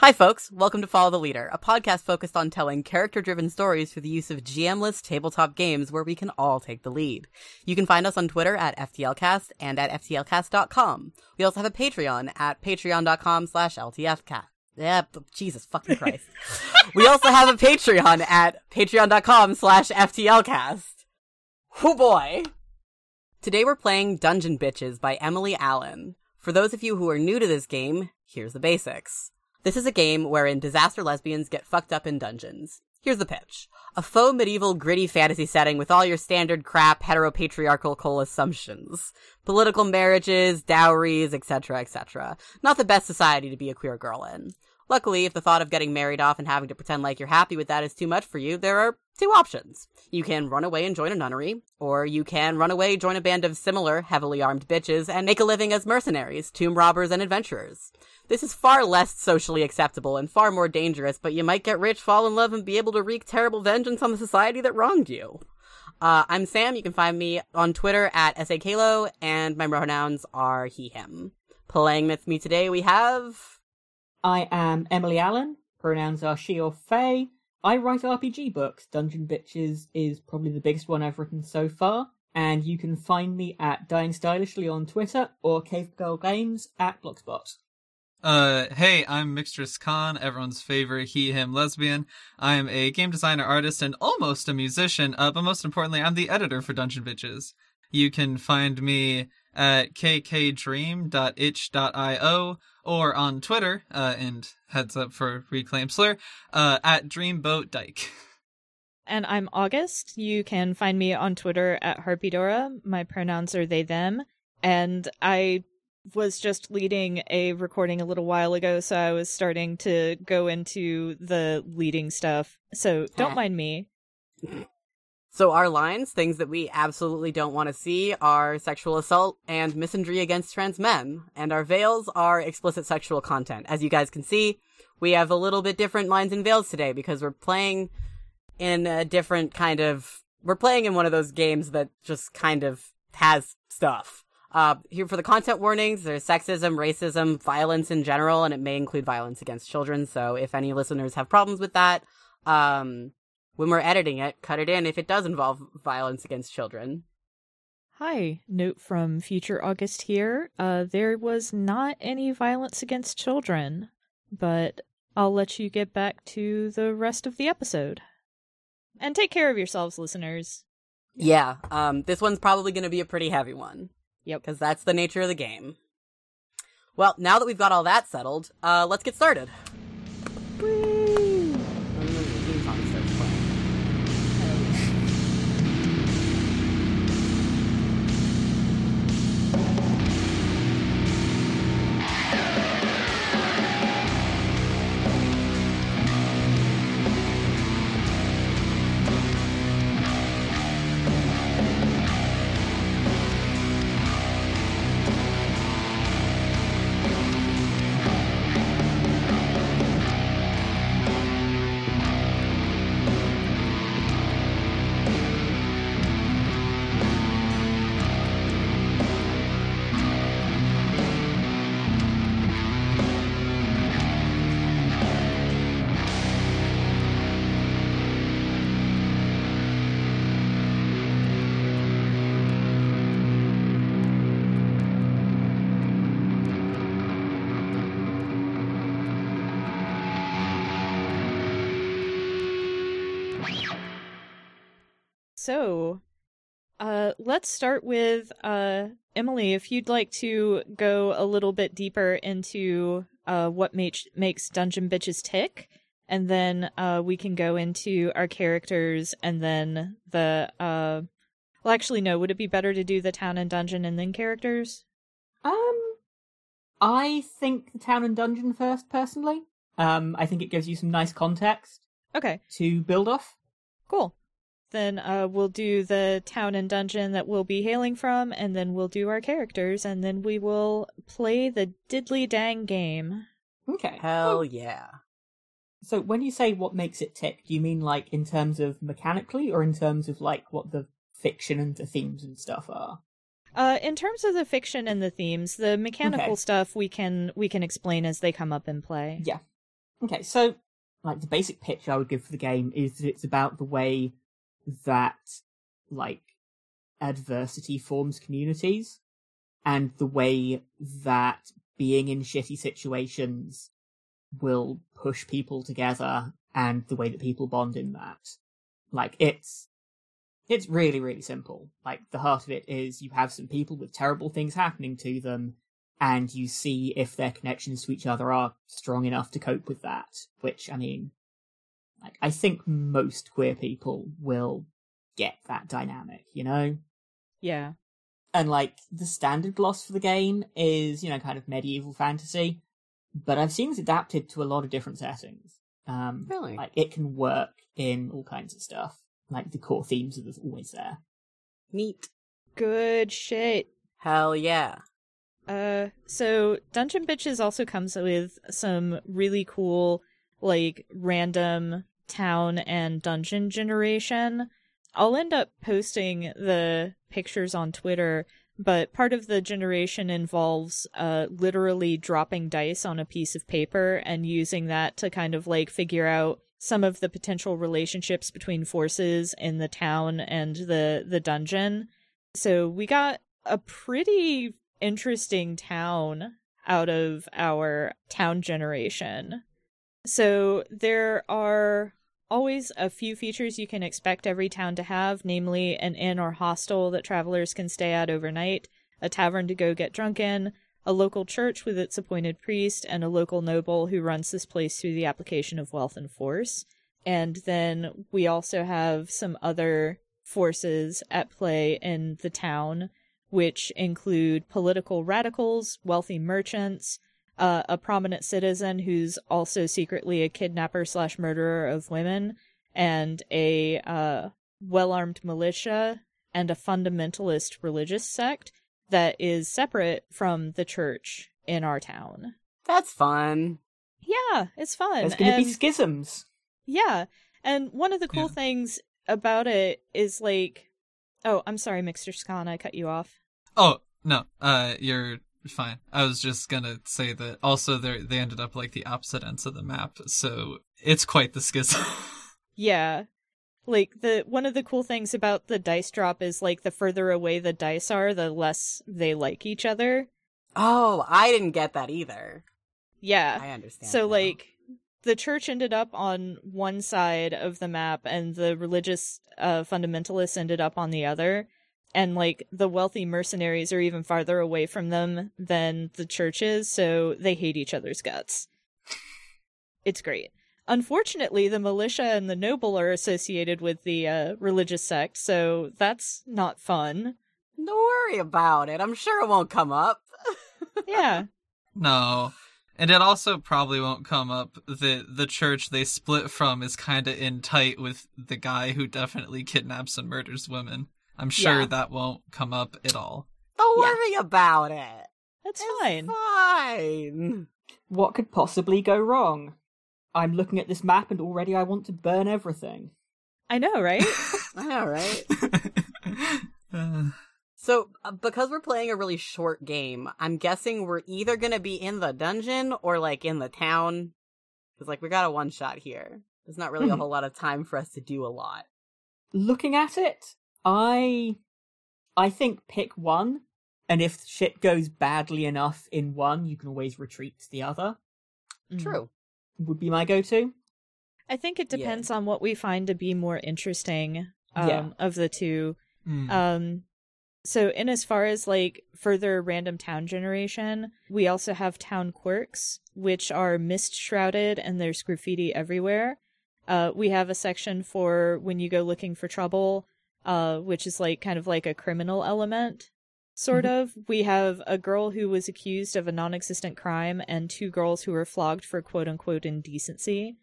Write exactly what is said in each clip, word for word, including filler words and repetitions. Hi folks, welcome to Follow the Leader, a podcast focused on telling character-driven stories through the use of G M-less tabletop games where we can all take the lead. You can find us on Twitter at F T L cast and at F T L cast dot com. We also have a Patreon at patreon dot com slash L T F cast. Yeah, Jesus fucking Christ. We also have a Patreon at patreon dot com slash F T L cast. Oh boy! Today we're playing Dungeon Bitches by Emily Allen. For those of you who are new to this game, here's the basics. This is a game wherein disaster lesbians get fucked up in dungeons. Here's the pitch. A faux medieval gritty fantasy setting with all your standard crap heteropatriarchal col assumptions. Political marriages, dowries, et cetera, et cetera. Not the best society to be a queer girl in. Luckily, if the thought of getting married off and having to pretend like you're happy with that is too much for you, there are two options. You can run away and join a nunnery, or you can run away, join a band of similar, heavily armed bitches, and make a living as mercenaries, tomb robbers, and adventurers. This is far less socially acceptable and far more dangerous, but you might get rich, fall in love, and be able to wreak terrible vengeance on the society that wronged you. Uh, I'm Sam, you can find me on Twitter at S A Kalo, and my pronouns are he, him. Playing with me today we have... I am Emily Allen, pronouns are she or they. I write R P G books. Dungeon Bitches is probably the biggest one I've written so far, and you can find me at Dying Stylishly on Twitter or Cave Girl Games at Blogspot. Uh, hey, I'm Mistress Khan, everyone's favorite he, him, lesbian. I'm a game designer, artist, and almost a musician, uh, but most importantly, I'm the editor for Dungeon Bitches. You can find me at k k dream dot itch dot i o or on Twitter, uh, and heads up for Reclaim Slur, uh, at DreamboatDyke. And I'm August. You can find me on Twitter at HarpyDora. My pronouns are they, them. And I was just leading a recording a little while ago, so I was starting to go into the leading stuff. So don't mind me. So our lines, things that we absolutely don't want to see, are sexual assault and misandry against trans men. And our veils are explicit sexual content. As you guys can see, we have a little bit different lines and veils today because we're playing in a different kind of... We're playing in one of those games that just kind of has stuff. Uh, here for the content warnings, there's sexism, racism, violence in general, and it may include violence against children. So if any listeners have problems with that... um. When we're editing it, cut it in if it does involve violence against children. Hi, note from future August here. Uh, there was not any violence against children, but I'll let you get back to the rest of the episode. And take care of yourselves, listeners. Yeah, um, this one's probably going to be a pretty heavy one. Yep. Because that's the nature of the game. Well, now that we've got all that settled, uh, let's get started. So, uh, let's start with uh, Emily, if you'd like to go a little bit deeper into uh, what make- makes Dungeon Bitches tick, and then uh, we can go into our characters, and then the, uh, well, actually, no, would it be better to do the town and dungeon and then characters? Um, I think the town and dungeon first, personally. Um, I think it gives you some nice context. Okay. To build off. Cool. Then uh, we'll do the town and dungeon that we'll be hailing from, and then we'll do our characters, and then we will play the diddly dang game. Okay. Hell oh. yeah. So when you say what makes it tick, do you mean like in terms of mechanically, or in terms of like what the fiction and the themes and stuff are? Uh, in terms of the fiction and the themes, the mechanical okay. stuff we can we can explain as they come up in play. Yeah. Okay, so like the basic pitch I would give for the game is that it's about the way that like adversity forms communities, and the way that being in shitty situations will push people together, and the way that people bond in that. Like it's it's really, really simple. Like the heart of it is you have some people with terrible things happening to them, and you see if their connections to each other are strong enough to cope with that. Which, I mean, like I think most queer people will get that dynamic, you know? Yeah. And like the standard gloss for the game is, you know, kind of medieval fantasy, but I've seen it's adapted to a lot of different settings. Um, really? Like it can work in all kinds of stuff. Like the core themes are always there. Neat. Good shit. Hell yeah. Uh, so Dungeon Bitches also comes with some really cool, like, random town and dungeon generation. I'll end up posting the pictures on Twitter, but part of the generation involves uh, literally dropping dice on a piece of paper and using that to kind of, like, figure out some of the potential relationships between forces in the town and the, the dungeon. So we got a pretty interesting town out of our town generation. So there are always a few features you can expect every town to have, namely an inn or hostel that travelers can stay at overnight, a tavern to go get drunk in, a local church with its appointed priest, and a local noble who runs this place through the application of wealth and force. And then we also have some other forces at play in the town, which include political radicals, wealthy merchants, uh, a prominent citizen who's also secretly a kidnapper slash murderer of women, and a uh, well-armed militia, and a fundamentalist religious sect that is separate from the church in our town. That's fun. Yeah, it's fun. There's going to be schisms. Yeah, and one of the cool yeah. things about it is, like... Oh, I'm sorry, Mistress Khan, I cut you off. Oh, no, uh, you're fine. I was just gonna say that also they they ended up like the opposite ends of the map, so it's quite the schism. Yeah. Like, the one of the cool things about the dice drop is, like, the further away the dice are, the less they like each other. Oh, I didn't get that either. Yeah. I understand. So, now. like... The church ended up on one side of the map, and the religious uh, fundamentalists ended up on the other. And, like, the wealthy mercenaries are even farther away from them than the church is, so they hate each other's guts. It's great. Unfortunately, the militia and the noble are associated with the uh, religious sect, so that's not fun. Don't worry about it. I'm sure it won't come up. Yeah. No. And it also probably won't come up that the church they split from is kind of in tight with the guy who definitely kidnaps and murders women. I'm sure yeah. that won't come up at all. Don't worry yeah. about it. That's it's fine. fine. What could possibly go wrong? I'm looking at this map and already I want to burn everything. I know, right? I know, right? uh... So, because we're playing a really short game, I'm guessing we're either going to be in the dungeon or, like, in the town. Because, like, we got a one-shot here. There's not really mm-hmm. a whole lot of time for us to do a lot. Looking at it, I I think pick one, and if shit goes badly enough in one, you can always retreat to the other. True. Mm. Would be my go-to. I think it depends yeah. on what we find to be more interesting um, yeah. of the two. Mm. Um So in as far as, like, further random town generation, we also have town quirks, which are mist-shrouded and there's graffiti everywhere. Uh, we have a section for when you go looking for trouble, uh, which is, like, kind of like a criminal element, sort mm-hmm. of. We have a girl who was accused of a non-existent crime and two girls who were flogged for quote-unquote indecency.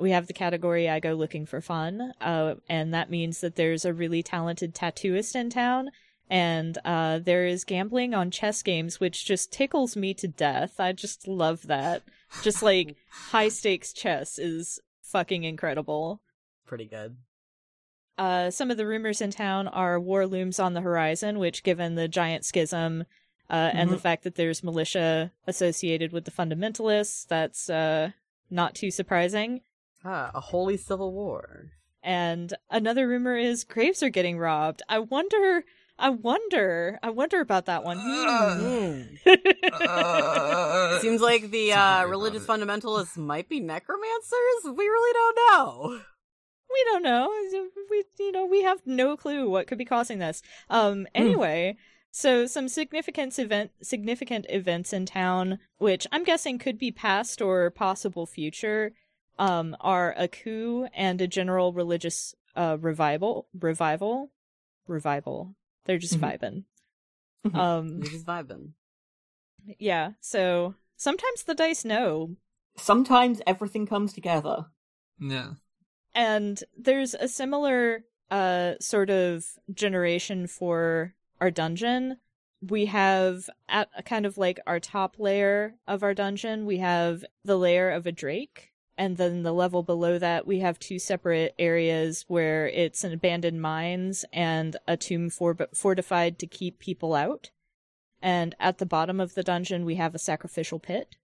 We have the category I go looking for fun, uh, and that means that there's a really talented tattooist in town. And uh, there is gambling on chess games, which just tickles me to death. I just love that. Just, like, high-stakes chess is fucking incredible. Pretty good. Uh, some of the rumors in town are war looms on the horizon, which, given the giant schism uh, mm-hmm. and the fact that there's militia associated with the fundamentalists, that's uh, Not too surprising. Ah, a holy civil war. And another rumor is graves are getting robbed. I wonder, I wonder, I wonder about that one. Uh, uh, Seems like the uh, religious fundamentalists might be necromancers. We really don't know. We don't know. We, you know, we have no clue what could be causing this. Um. Anyway, mm. so some significant event, significant events in town, which I'm guessing could be past or possible future, um, are a coup and a general religious uh revival, revival, revival. They're just mm-hmm. vibing. Mm-hmm. Um, They're just vibing. Yeah. So sometimes the dice know. Sometimes everything comes together. Yeah. And there's a similar uh, sort of generation for our dungeon. We have at a kind of like our top layer of our dungeon, we have the layer of a drake. And then the level below that, we have two separate areas where it's an abandoned mines and a tomb for- fortified to keep people out. And at the bottom of the dungeon, we have a sacrificial pit.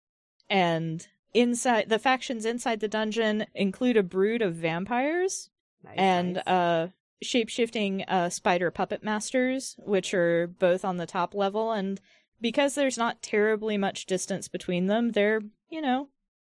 And inside the factions inside the dungeon include a brood of vampires nice, and nice. uh shape-shifting uh spider puppet masters, which are both on the top level, and because there's not terribly much distance between them, they're you know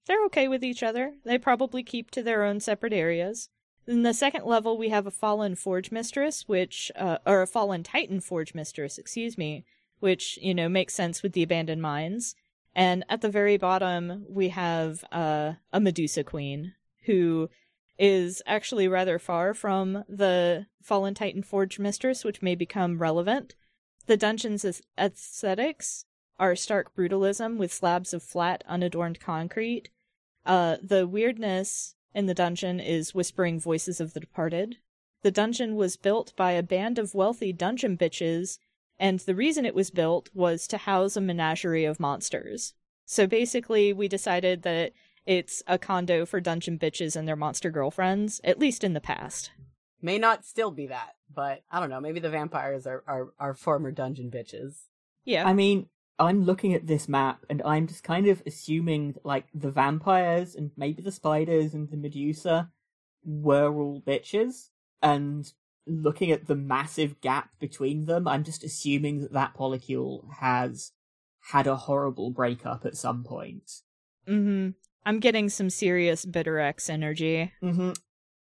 they're okay with each other. They probably keep to their own separate areas. In the second level, we have a fallen forge mistress, which uh, or a fallen titan forge mistress, excuse me, which you know makes sense with the abandoned mines. And at the very bottom, we have uh, a Medusa Queen, who is actually rather far from the Fallen Titan Forge Mistress, which may become relevant. The dungeon's aesthetics are stark brutalism with slabs of flat, unadorned concrete. Uh, the weirdness in the dungeon is whispering voices of the departed. The dungeon was built by a band of wealthy dungeon bitches, and the reason it was built was to house a menagerie of monsters. So basically, we decided that it's a condo for dungeon bitches and their monster girlfriends, at least in the past. May not still be that, but I don't know. Maybe the vampires are, are, are former dungeon bitches. Yeah. I mean, I'm looking at this map, and I'm just kind of assuming that, like, the vampires and maybe the spiders and the Medusa were all bitches, and looking at the massive gap between them, I'm just assuming that that polycule has had a horrible breakup at some point. Mm-hmm. I'm getting some serious bitter X energy. Mm-hmm.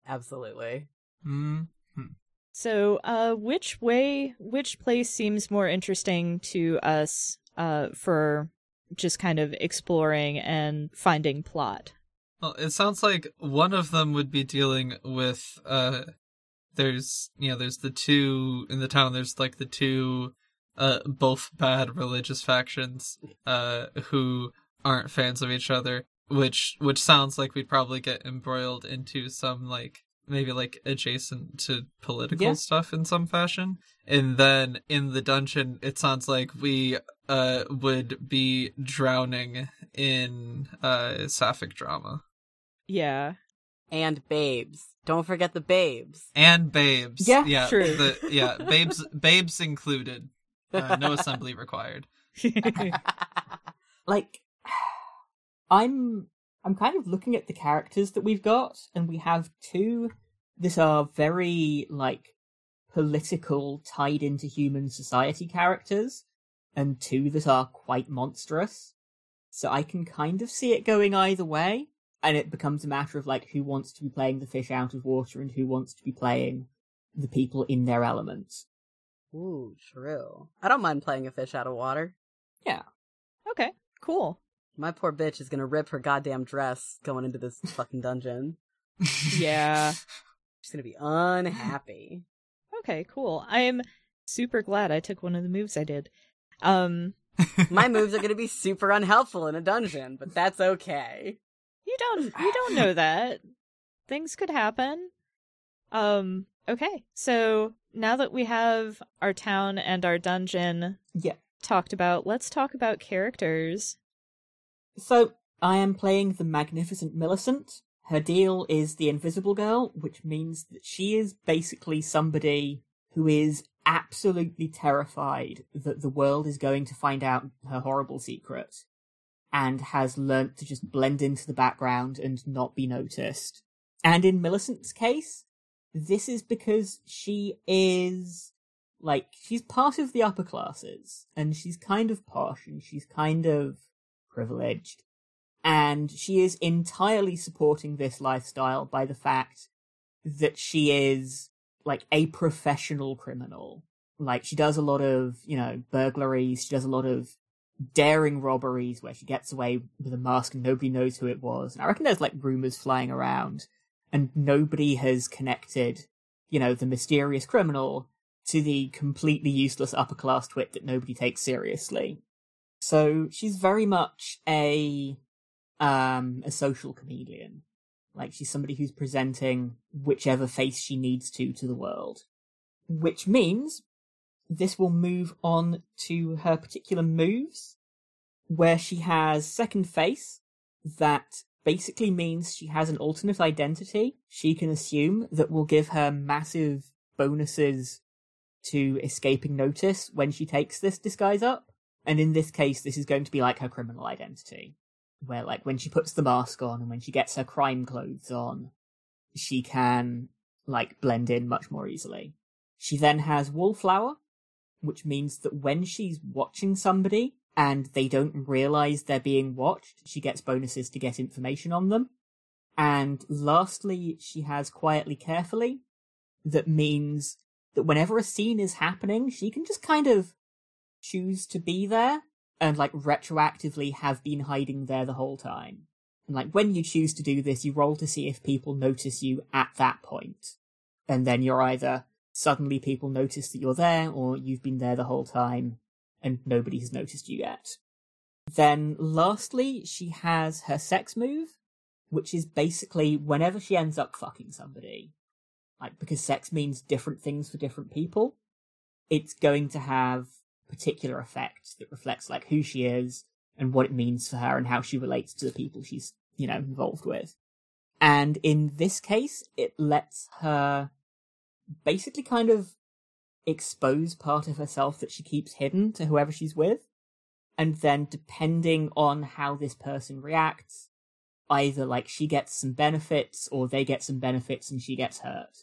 Absolutely. Mm-hmm. So, uh, which way, which place seems more interesting to us uh, for just kind of exploring and finding plot? Well, it sounds like one of them would be dealing with... Uh... There's, you know, there's the two in the town, there's like the two, uh, both bad religious factions, uh, who aren't fans of each other, which, which sounds like we'd probably get embroiled into some, like, maybe like adjacent to political yeah. stuff in some fashion. And then in the dungeon, it sounds like we, uh, would be drowning in, uh, sapphic drama. Yeah. And babes. Don't forget the babes. And babes. Yeah, yeah true. The, yeah, babes babes included. Uh, no assembly required. Like, I'm I'm kind of looking at the characters that we've got, and we have two that are very, like, political, tied into human society characters, and two that are quite monstrous. So I can kind of see it going either way. And it becomes a matter of, like, who wants to be playing the fish out of water and who wants to be playing the people in their elements. Ooh, true. I don't mind playing a fish out of water. Yeah. Okay, cool. My poor bitch is gonna rip her goddamn dress going into this fucking dungeon. Yeah. She's gonna be unhappy. Okay, cool. I'm super glad I took one of the moves I did. Um, My moves are gonna be super unhelpful in a dungeon, but that's okay. You don't you don't know that. Things could happen. Um, okay. So now that we have our town and our dungeon yeah. talked about, let's talk about characters. So I am playing the Magnificent Millicent. Her deal is the Invisible Girl, which means that she is basically somebody who is absolutely terrified that the world is going to find out her horrible secret. and has learnt to just blend into the background and not be noticed. And in Millicent's case, this is because she is, like, she's part of the upper classes, and she's kind of posh, and she's kind of privileged. And she is entirely supporting this lifestyle by the fact that she is, like, a professional criminal. Like, she does a lot of, you know, burglaries, she does a lot of daring robberies where she gets away with a mask and nobody knows who it was. And I reckon there's, like, rumours flying around, and nobody has connected, you know, the mysterious criminal to the completely useless upper-class twit that nobody takes seriously. So she's very much a um, a social chameleon. Like, she's somebody who's presenting whichever face she needs to to the world. Which means this will move on to her particular moves, where she has second face. That basically means she has an alternate identity she can assume that will give her massive bonuses to escaping notice when she takes this disguise up. And in this case, this is going to be like her criminal identity, where, like, when she puts the mask on and when she gets her crime clothes on, she can, like, blend in much more easily. She then has Wallflower, which means that when she's watching somebody and they don't realise they're being watched, she gets bonuses to get information on them. And lastly, she has Quietly Carefully. That means that whenever a scene is happening, she can just kind of choose to be there and, like, retroactively have been hiding there the whole time. And, like, when you choose to do this, you roll to see if people notice you at that point. And then you're either suddenly people notice that you're there, or you've been there the whole time and nobody has noticed you yet. Then lastly, she has her sex move, which is basically whenever she ends up fucking somebody, like, because sex means different things for different people, it's going to have particular effect that reflects, like, who she is and what it means for her and how she relates to the people she's, you know, involved with. And in this case, it lets her basically kind of expose part of herself that she keeps hidden to whoever she's with. And then depending on how this person reacts, either, like, she gets some benefits or they get some benefits and she gets hurt.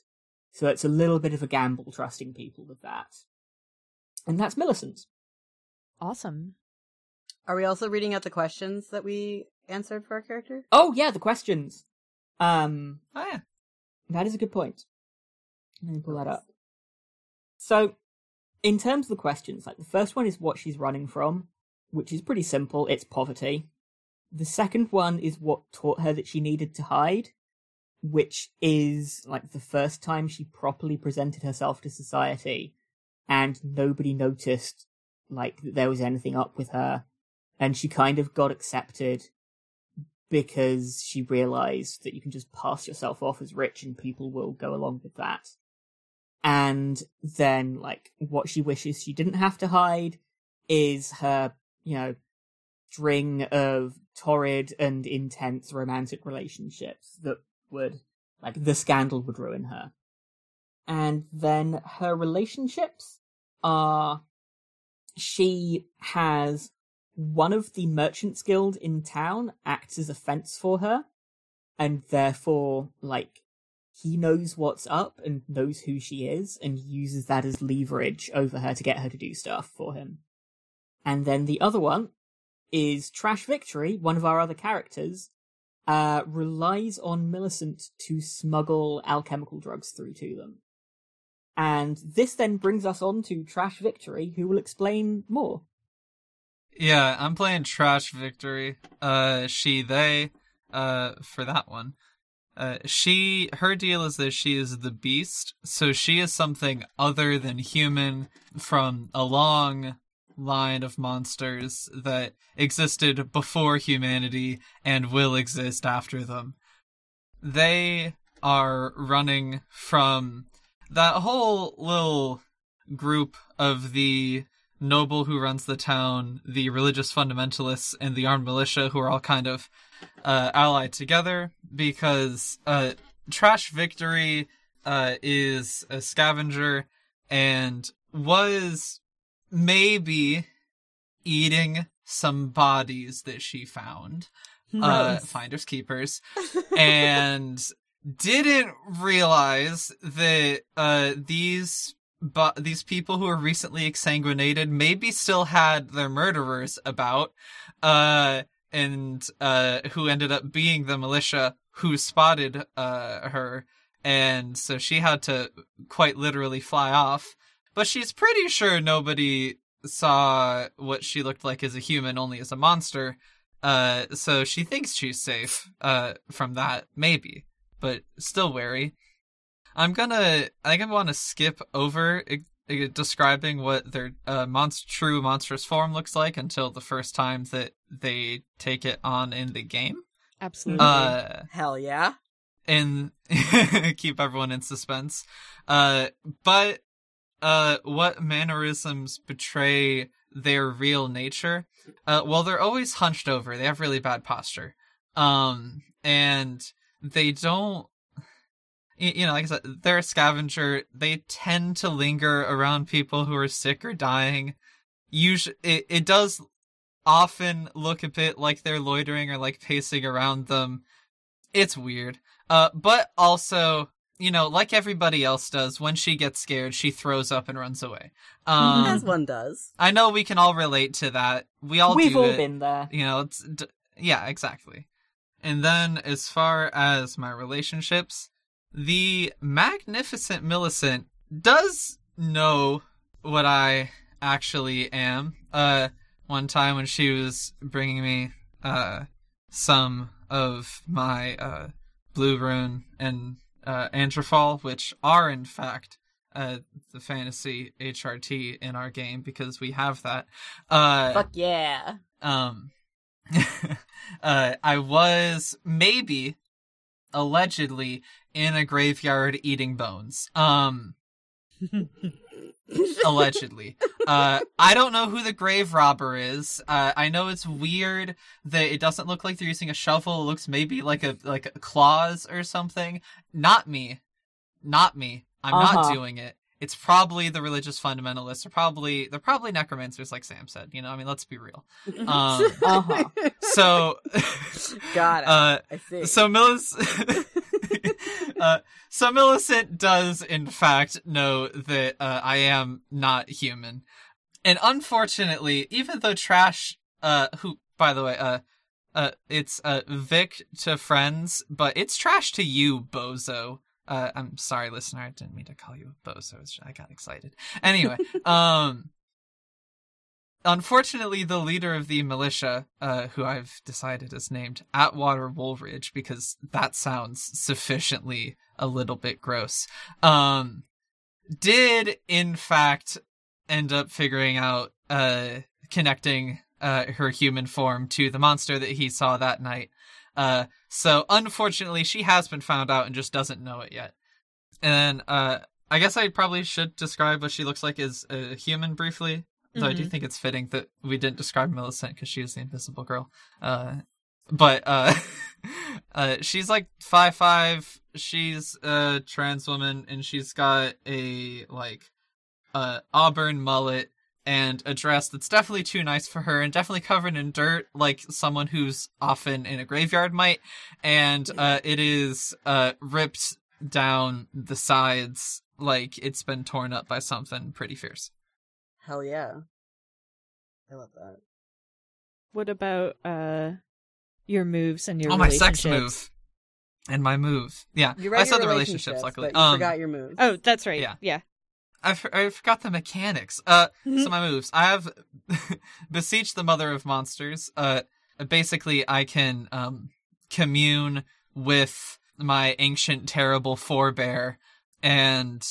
So it's a little bit of a gamble trusting people with that. And that's Millicent. Awesome. Are we also reading out the questions that we answered for our character? Oh, yeah, the questions. Um, oh, yeah. That is a good point. Let me pull that up. So, in terms of the questions, like, the first one is what she's running from, which is pretty simple. It's poverty. The second one is what taught her that she needed to hide, which is, like, the first time she properly presented herself to society. And nobody noticed, like, that there was anything up with her. And she kind of got accepted because she realised that you can just pass yourself off as rich and people will go along with that. And then, like, what she wishes she didn't have to hide is her, you know, string of torrid and intense romantic relationships that would, like, the scandal would ruin her. And then her relationships are, she has one of the merchants guild in town acts as a fence for her, and therefore, like, he knows what's up and knows who she is and uses that as leverage over her to get her to do stuff for him. And then the other one is Trash Victory, one of our other characters, uh, relies on Millicent to smuggle alchemical drugs through to them. And this then brings us on to Trash Victory, who will explain more. Yeah, I'm playing Trash Victory. Uh, she, they, uh, for that one. Uh, she, her deal is that she is the beast, so she is something other than human from a long line of monsters that existed before humanity and will exist after them. They are running from that whole little group of the noble who runs the town, the religious fundamentalists, and the armed militia who are all kind of uh, allied together, because uh, Trash Victory uh, is a scavenger and was maybe eating some bodies that she found. Nice. Uh, finders keepers. And didn't realize that uh, these bo- these people who were recently exsanguinated maybe still had their murderers about, uh, and uh, who ended up being the militia who spotted uh, her. And so she had to quite literally fly off. But she's pretty sure nobody saw what she looked like as a human, only as a monster. Uh, so she thinks she's safe uh, from that, maybe. But still wary. I'm gonna... I think I want to skip over I- I- describing what their uh, monst- true monstrous form looks like until the first time that they take it on in the game. Absolutely. Uh, Hell yeah. And keep everyone in suspense. Uh, but... Uh, what mannerisms betray their real nature? Uh, well, they're always hunched over. They have really bad posture. Um, and they don't, you know, like I said, they're a scavenger. They tend to linger around people who are sick or dying. Usually, it, it does often look a bit like they're loitering or like pacing around them. It's weird. Uh, but also, you know, like everybody else does, when she gets scared, she throws up and runs away. Um, As one does. I know we can all relate to that. We all We've do all it. been there. You know, it's, d- yeah, exactly. And then as far as my relationships, the magnificent Millicent does know what I actually am. Uh, one time when she was bringing me uh, some of my uh, blue rune and... Uh, Antrafal, which are in fact uh, the fantasy H R T in our game because we have that. Uh, Fuck yeah! Um, uh, I was maybe allegedly in a graveyard eating bones. Um, allegedly. Uh, I don't know who the grave robber is. Uh, I know it's weird that it doesn't look like they're using a shovel. It looks maybe like a like a claws or something. Not me. Not me. I'm uh-huh. not doing it. It's probably the religious fundamentalists. They're probably they're probably necromancers, like Sam said. You know, I mean, let's be real. Um, uh-huh. So, got it. Uh, I see. So Millis. Uh, so Millicent does, in fact, know that uh, I am not human. And unfortunately, even though Trash, uh, who, by the way, uh, uh, it's uh, Vic to friends, but it's Trash to you, bozo. Uh, I'm sorry, listener, I didn't mean to call you a bozo. I got excited. Anyway, um, unfortunately, the leader of the militia, uh, who I've decided is named Atwater Woolridge, because that sounds sufficiently a little bit gross, um, did, in fact, end up figuring out, uh, connecting uh, her human form to the monster that he saw that night. Uh, so, unfortunately, she has been found out and just doesn't know it yet. And uh, I guess I probably should describe what she looks like as a human briefly. Though I do think it's fitting that we didn't describe Millicent because she is the invisible girl. Uh, but uh, uh, she's like five foot five. She's a trans woman, and she's got a like uh, auburn mullet and a dress that's definitely too nice for her, and definitely covered in dirt, like someone who's often in a graveyard might. And uh, it is uh, ripped down the sides, like it's been torn up by something pretty fierce. Hell yeah. I love that. What about uh, your moves and your oh, relationships? Oh, my sex move. And my move. Yeah. You I said the relationships, luckily. But you um, forgot your moves. Oh, that's right. Yeah. yeah. I, for- I forgot the mechanics. Uh, So my moves. I have Beseech the Mother of Monsters. Uh, Basically, I can um, commune with my ancient, terrible forebear. And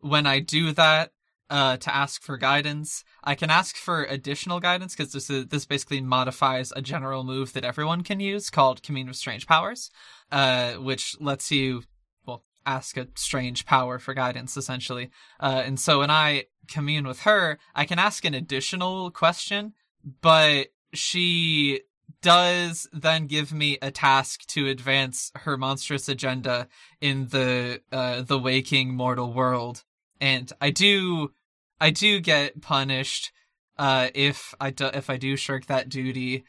when I do that, Uh, to ask for guidance. I can ask for additional guidance because this is, this basically modifies a general move that everyone can use called Commune with Strange Powers, uh, which lets you, well, ask a strange power for guidance, essentially. Uh, and so when I commune with her, I can ask an additional question, but she does then give me a task to advance her monstrous agenda in the uh, the waking mortal world. And I do... I do get punished Uh, if I do, if I do shirk that duty,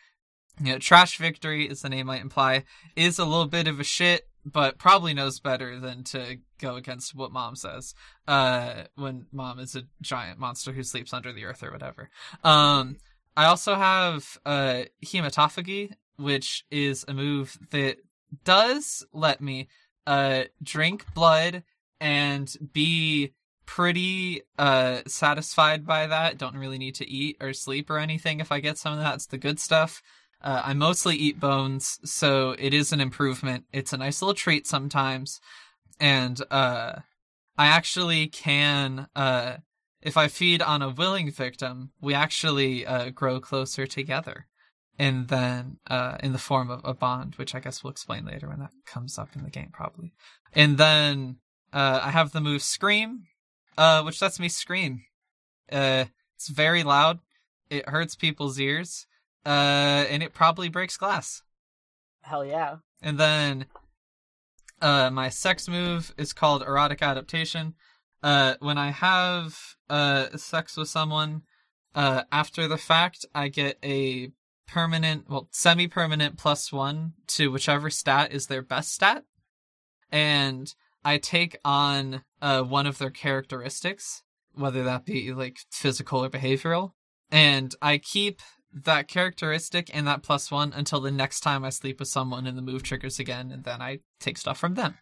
you know, Trash Victory, as the name might imply, is a little bit of a shit, but probably knows better than to go against what Mom says. Uh, when Mom is a giant monster who sleeps under the earth or whatever. Um, I also have uh Hematophagy, which is a move that does let me uh drink blood and be pretty uh satisfied by that. Don't really need to eat or sleep or anything if I get some of that. It's the good stuff. uh, I mostly eat bones, so it is an improvement. It's a nice little treat sometimes, and uh I actually can uh if I feed on a willing victim, we actually uh grow closer together, and then uh in the form of a bond, which I guess we'll explain later when that comes up in the game probably. And then uh I have the move Scream, Uh, which lets me scream. Uh, it's very loud. It hurts people's ears. Uh, and it probably breaks glass. Hell yeah. And then, uh, my sex move is called Erotic Adaptation. Uh, when I have, uh, sex with someone, uh, after the fact, I get a permanent, well, semi-permanent plus one to whichever stat is their best stat. And I take on uh, one of their characteristics, whether that be like physical or behavioral, and I keep that characteristic and that plus one until the next time I sleep with someone and the move triggers again, and then I take stuff from them.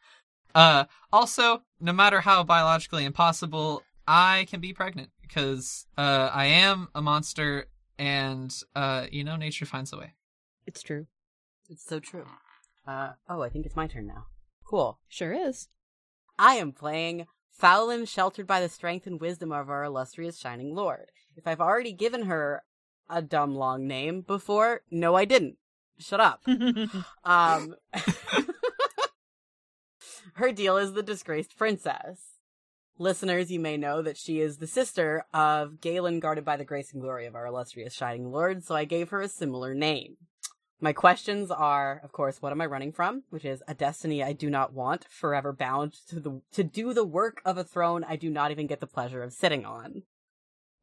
Uh, also, no matter how biologically impossible, I can be pregnant because uh, I am a monster, and uh, you know, nature finds a way. It's true. It's so true. Uh, oh, I think it's my turn now. Cool. Sure is. I am playing Fowlin, sheltered by the strength and wisdom of our illustrious Shining Lord. If I've already given her a dumb long name before, no, I didn't. Shut up. um, her deal is the Disgraced Princess. Listeners, you may know that she is the sister of Galen, guarded by the grace and glory of our illustrious Shining Lord, so I gave her a similar name. My questions are, of course, what am I running from? Which is a destiny I do not want, forever bound to the to do the work of a throne I do not even get the pleasure of sitting on.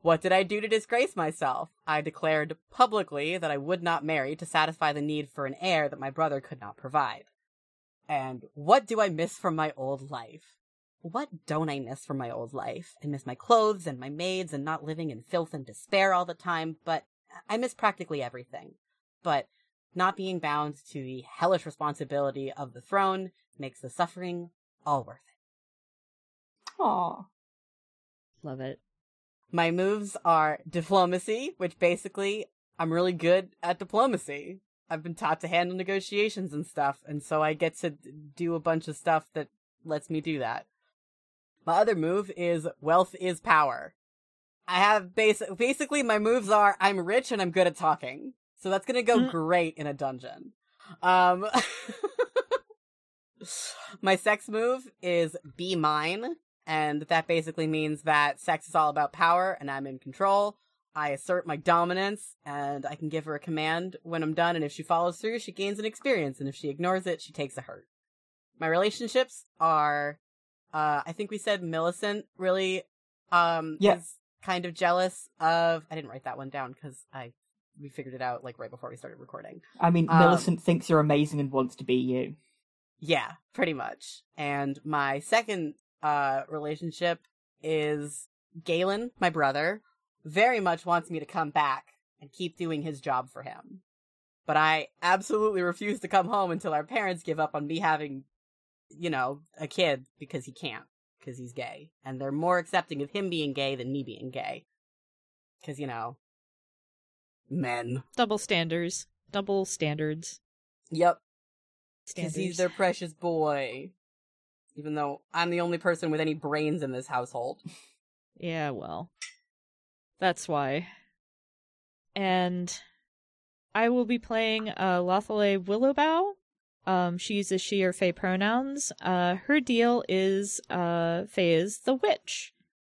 What did I do to disgrace myself? I declared publicly that I would not marry to satisfy the need for an heir that my brother could not provide. And what do I miss from my old life? What don't I miss from my old life? I miss my clothes and my maids and not living in filth and despair all the time, but I miss practically everything. But not being bound to the hellish responsibility of the throne makes the suffering all worth it. Aw. Love it. My moves are diplomacy, which basically, I'm really good at diplomacy. I've been taught to handle negotiations and stuff, and so I get to do a bunch of stuff that lets me do that. My other move is wealth is power. I have basic, basically my moves are I'm rich and I'm good at talking. So that's going to go great in a dungeon. Um, my sex move is be mine. And that basically means that sex is all about power and I'm in control. I assert my dominance and I can give her a command when I'm done. And if she follows through, she gains an experience. And if she ignores it, she takes a hurt. My relationships are, uh, I think we said Millicent really um, yeah. is kind of jealous of... I didn't write that one down because I... We figured it out, like, right before we started recording. I mean, Millicent um, thinks you're amazing and wants to be you. Yeah, pretty much. And my second uh, relationship is Galen, my brother, very much wants me to come back and keep doing his job for him. But I absolutely refuse to come home until our parents give up on me having, you know, a kid, because he can't, because he's gay. And they're more accepting of him being gay than me being gay. Because, you know... men. Double standards. Double standards. Yep. Because he's their precious boy. Even though I'm the only person with any brains in this household. Yeah, well. That's why. And I will be playing uh, Lothali Willowbow. Um, she uses she or fae pronouns. Uh, her deal is uh, fae is the witch.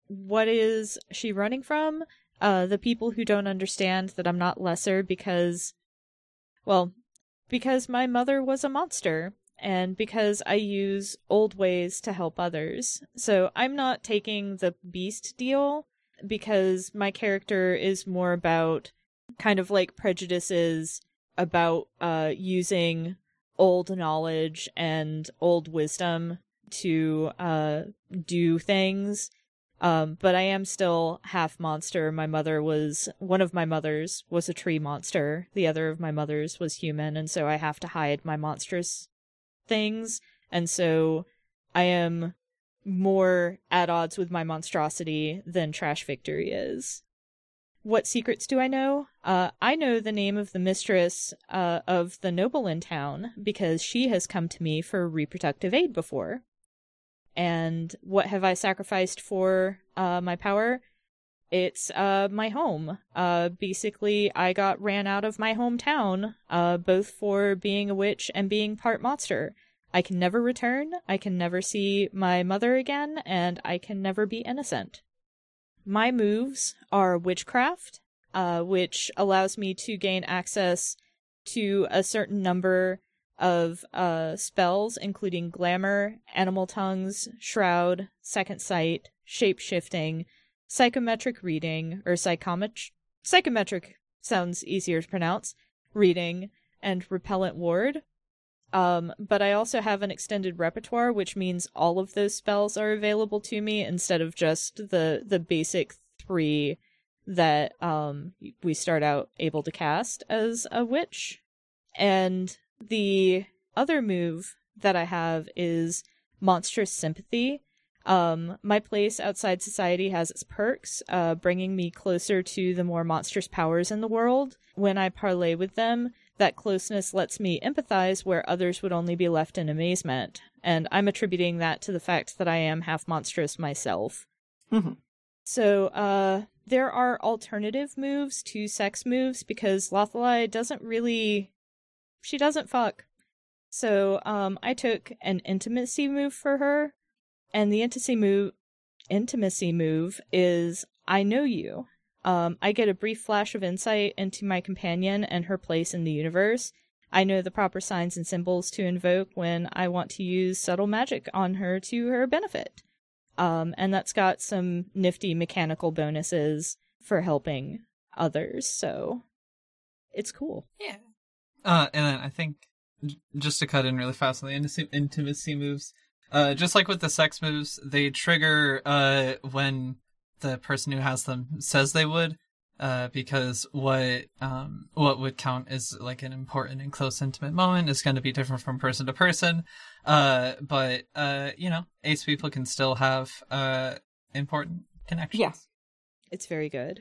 What is she running from? Uh, the people who don't understand that I'm not lesser because, well, because my mother was a monster and because I use old ways to help others. So I'm not taking the beast deal. because my character is more about kind of like prejudices about uh, using old knowledge and old wisdom to uh, do things. Um, but I am still half monster. My mother was, one of my mothers was a tree monster. The other of my mothers was human. And so I have to hide my monstrous things. And so I am more at odds with my monstrosity than Trash Victory is. What secrets do I know? Uh, I know the name of the mistress uh, of the noble in town because she has come to me for reproductive aid before. And what have I sacrificed for uh, my power? It's uh, my home. Uh, basically, I got ran out of my hometown, uh, both for being a witch and being part monster. I can never return, I can never see my mother again, and I can never be innocent. My moves are witchcraft, uh, which allows me to gain access to a certain number of uh, spells, including glamour, animal tongues, shroud, second sight, shape-shifting, psychometric reading, or psychomet- psychometric sounds easier to pronounce, reading, and repellent ward. Um, but I also have an extended repertoire, which means all of those spells are available to me instead of just the, the basic three that um, we start out able to cast as a witch. And the other move that I have is Monstrous Sympathy. Um, my place outside society has its perks, uh, bringing me closer to the more monstrous powers in the world. When I parlay with them, that closeness lets me empathize where others would only be left in amazement. And I'm attributing that to the fact that I am half monstrous myself. Mm-hmm. So uh, there are alternative moves to sex moves because Lothali doesn't really... She doesn't fuck. So um, I took an intimacy move for her. And the intimacy move, intimacy move is I know you. Um, I get a brief flash of insight into my companion and her place in the universe. I know the proper signs and symbols to invoke when I want to use subtle magic on her to her benefit. Um, and that's got some nifty mechanical bonuses for helping others. So it's cool. Yeah. Uh, and then I think, just to cut in really fast on the intimacy moves, uh, just like with the sex moves, they trigger uh, when the person who has them says they would, uh, because what um, what would count as like an important and close intimate moment is going to be different from person to person. Uh, but, uh, you know, ace people can still have uh, important connections. Yeah, it's very good.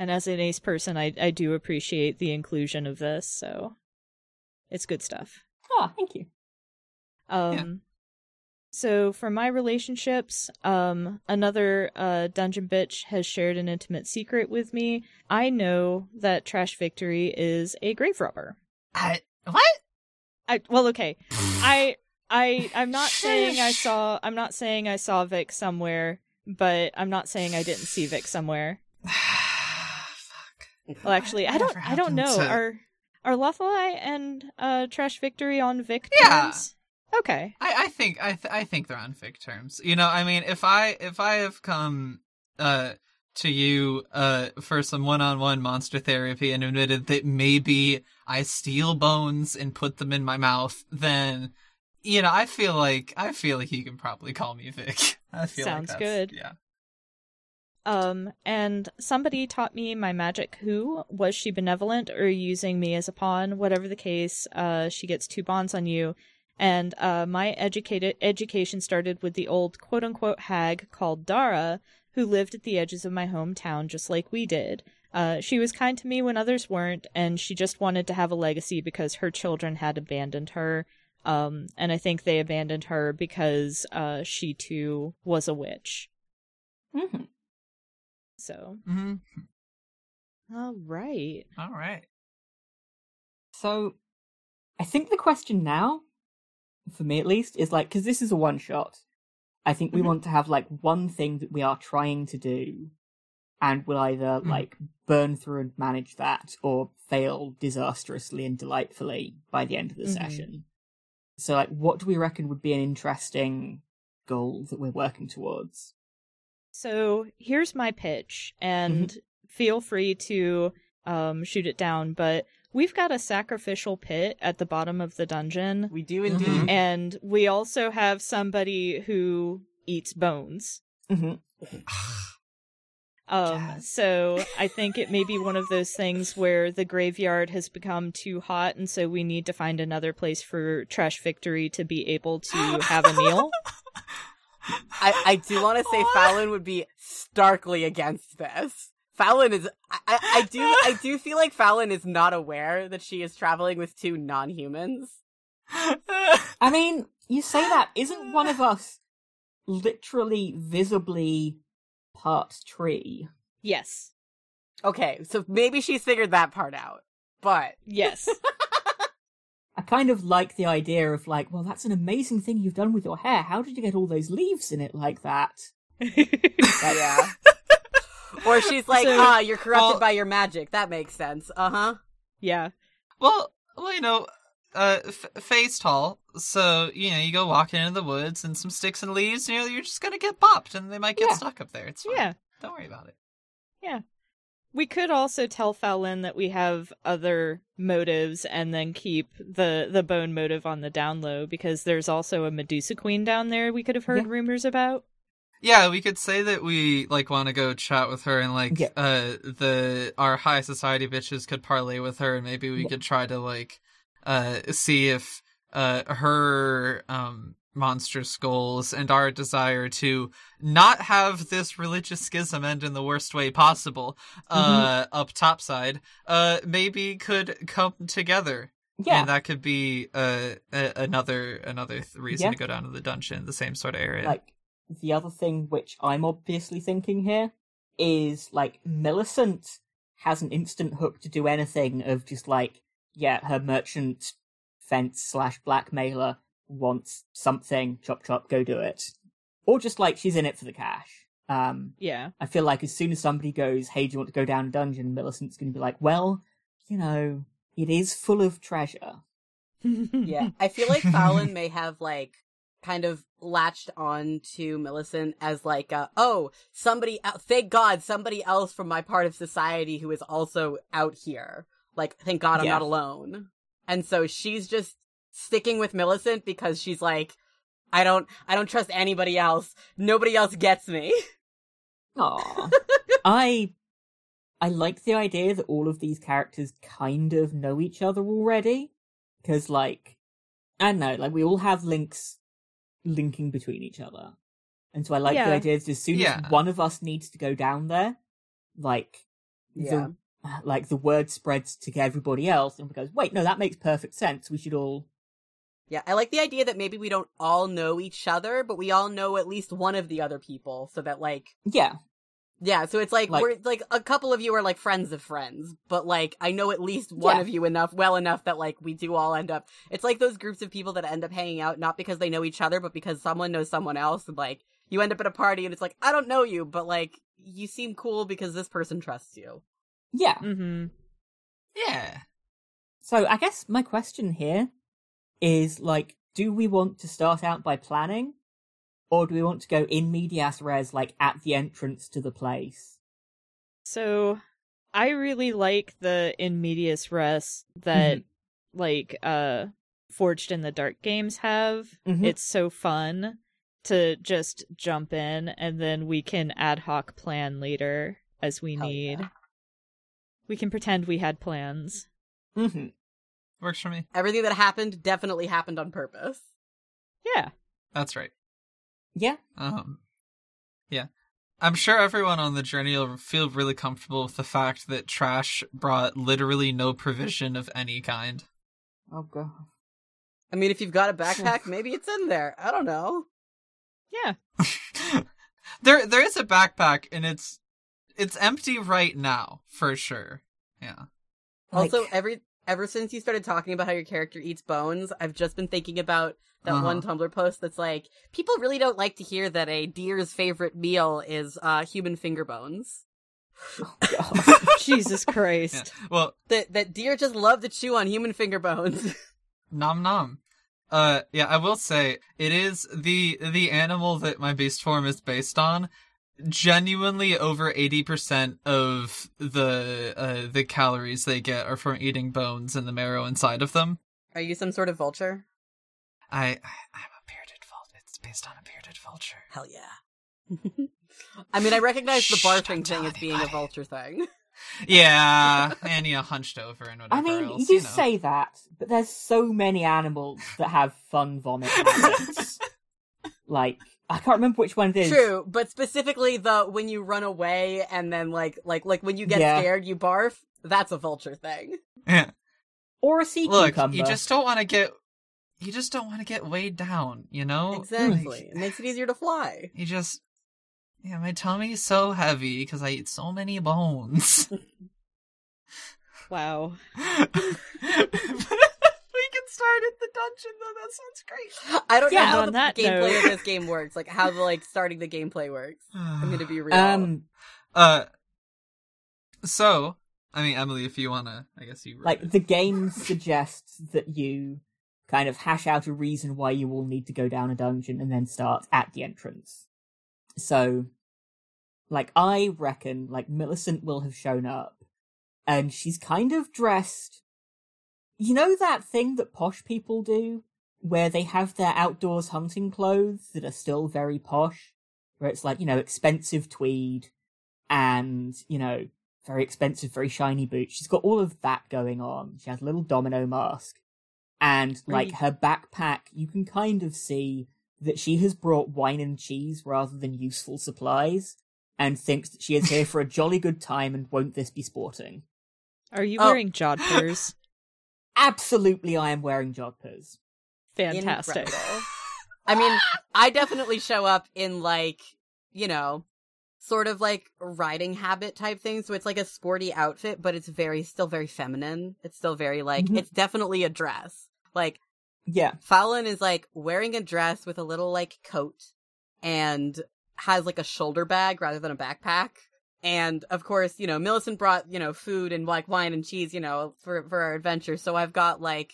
And as an ace person, I, I do appreciate the inclusion of this, so it's good stuff. Oh, thank you. Um, yeah. So for my relationships, um, another uh, Dungeon Bitch has shared an intimate secret with me. I know that Trash Victory is a grave robber. Uh, what? I well, okay. I I I'm not saying I saw. I'm not saying I saw Vic somewhere, but I'm not saying I didn't see Vic somewhere. Well, actually, I don't. I don't know. To... Are are Lothali and uh, Trash Victory on Vic terms? Yeah. Okay. I, I think I th- I think they're on Vic terms. You know, I mean, if I if I have come uh, to you uh, for some one-on-one monster therapy and admitted that maybe I steal bones and put them in my mouth, then you know, I feel like I feel like you can probably call me Vic. I feel sounds like that's, good. Yeah. Um, and somebody taught me my magic who. Was she benevolent or using me as a pawn? Whatever the case, uh, she gets two bonds on you. And uh, my educated education started with the old quote-unquote hag called Dara, who lived at the edges of my hometown just like we did. Uh, she was kind to me when others weren't, and she just wanted to have a legacy because her children had abandoned her. Um, and I think they abandoned her because uh, she, too, was a witch. Mm-hmm. So, mm-hmm. all right, all right. So, I think the question now, for me at least, is like because this is a one shot. I think we mm-hmm. want to have like one thing that we are trying to do, and we'll either mm-hmm. like burn through and manage that, or fail disastrously and delightfully by the end of the mm-hmm. session. So, like, what do we reckon would be an interesting goal that we're working towards? So here's my pitch, and mm-hmm. feel free to um, shoot it down, but we've got a sacrificial pit at the bottom of the dungeon. We do indeed. Mm-hmm. And we also have somebody who eats bones. Mm-hmm. Um, so I think it may be one of those things where the graveyard has become too hot, and so we need to find another place for Trash Victory to be able to have a meal. I, I do want to say Fallon would be starkly against this. Fallon is, I, I, I do, I do feel like Fallon is not aware that she is traveling with two non-humans. I mean, you say that, isn't one of us literally visibly part tree? Yes. Okay, so maybe she's figured that part out, but yes. I kind of like the idea of like, well, that's an amazing thing you've done with your hair. How did you get all those leaves in it like that? But, yeah. Or she's like, so, ah, you're corrupted well, by your magic. That makes sense. Uh-huh. Yeah. Well, well, you know, uh, f- Faye's tall, so, you know, you go walking into the woods and some sticks and leaves, you know, you're just gonna get bopped and they might get yeah. stuck up there. It's fine. Yeah. Don't worry about it. Yeah. We could also tell Fallon that we have other motives and then keep the, the bone motive on the down low, because there's also a Medusa Queen down there we could have heard yeah. rumors about. Yeah, we could say that we, like, want to go chat with her, and, like, yeah. uh, the our high society bitches could parlay with her, and maybe we yeah. could try to, like, uh, see if uh, her um, monstrous goals and our desire to not have this religious schism end in the worst way possible uh, mm-hmm. up topside uh, maybe could come together. Yeah. And that could be uh, a- another, another th- reason yeah. to go down to the dungeon, the same sort of area. Like, the other thing which I'm obviously thinking here is, like, Millicent has an instant hook to do anything of just, like, yeah, her merchant fence slash blackmailer wants something, chop chop, go do it. Or just, like, she's in it for the cash. Um, yeah. I feel like as soon as somebody goes, hey, do you want to go down a dungeon? Millicent's going to be like, well, you know, it is full of treasure. Yeah. I feel like Fallon may have, like, kind of latched on to Millicent as like, a, oh, somebody, el- thank God, somebody else from my part of society who is also out here. Like, thank God I'm yeah. not alone. And so she's just sticking with Millicent because she's like, I don't, I don't trust anybody else. Nobody else gets me. Aww. I, I like the idea that all of these characters kind of know each other already. Because, like, I don't know, like, we all have links linking between each other, and so I like yeah. the idea that as soon yeah. as one of us needs to go down there, like yeah. the, like the word spreads to everybody else and goes, wait, no, that makes perfect sense, we should all yeah I like the idea that maybe we don't all know each other, but we all know at least one of the other people, so that like yeah yeah so it's like, like we're like a couple of you are like friends of friends, but like I know at least one yeah. of you enough well enough that like we do all end up, it's like those groups of people that end up hanging out not because they know each other but because someone knows someone else, and like you end up at a party and it's like, I don't know you, but like you seem cool because this person trusts you. Yeah. Mm-hmm. Yeah. So I guess my question here is, like, do we want to start out by planning? Or do we want to go in medias res, like, at the entrance to the place? So, I really like the in medias res that, mm-hmm. like, uh, Forged in the Dark games have. Mm-hmm. It's so fun to just jump in, and then we can ad hoc plan later as we Hell need. Yeah. We can pretend we had plans. Mm-hmm. Works for me. Everything that happened definitely happened on purpose. Yeah. That's right. Yeah. Um, yeah. I'm sure everyone on the journey will feel really comfortable with the fact that Trash brought literally no provision of any kind. Oh, God. I mean, if you've got a backpack, maybe it's in there. I don't know. Yeah. there, There is a backpack, and it's it's empty right now, for sure. Yeah. Like... Also, every ever since you started talking about how your character eats bones, I've just been thinking about that uh-huh. one Tumblr post that's like, people really don't like to hear that a deer's favorite meal is uh, human finger bones. Oh, God. Jesus Christ. Yeah. Well, that that deer just love to chew on human finger bones. Nom nom. Uh, yeah, I will say, it is the the animal that my beast form is based on genuinely over eighty percent of the uh, the calories they get are from eating bones and the marrow inside of them. Are you some sort of vulture? I, I I'm a bearded vulture. It's based on a bearded vulture. Hell yeah. I mean, I recognize Shh, the barfing thing as being a vulture thing. Yeah, and you know, hunched over and whatever. I mean, else, you, you know. Say that, but there's so many animals that have fun vomit habits. Like, I can't remember which one it is. True, but specifically the when you run away and then like like like when you get yeah. scared, you barf. That's a vulture thing. Yeah. Or a sea Look, cucumber. You just don't want to get. You just don't want to get weighed down, you know? Exactly. Like, it makes it easier to fly. You just. Yeah, my tummy's so heavy because I eat so many bones. Wow. But we can start at the dungeon, though. That sounds great. I don't yeah, know how the gameplay note. of this game works. Like, how the, like, starting the gameplay works. I'm going to be real. Um, uh, so, I mean, Emily, if you want to, I guess you... Like, it. The game suggests that you kind of hash out a reason why you all need to go down a dungeon and then start at the entrance. So, like, I reckon, like, Millicent will have shown up, and she's kind of dressed... You know that thing that posh people do, where they have their outdoors hunting clothes that are still very posh, where it's, like, you know, expensive tweed, and, you know, very expensive, very shiny boots. She's got all of that going on. She has a little domino mask, and, like, her backpack, you can kind of see... that she has brought wine and cheese rather than useful supplies, and thinks that she is here for a jolly good time and won't this be sporting. Are you oh. wearing jodhpurs? Absolutely, I am wearing jodhpurs. Fantastic. I mean, I definitely show up in, like, you know, sort of like riding habit type thing, so it's like a sporty outfit, but it's very, still very feminine. It's still very, like, mm-hmm. it's definitely a dress. Like, yeah. Fallon is, like, wearing a dress with a little, like, coat and has, like, a shoulder bag rather than a backpack. And, of course, you know, Millicent brought, you know, food and, like, wine and cheese, you know, for, for our adventure. So I've got, like,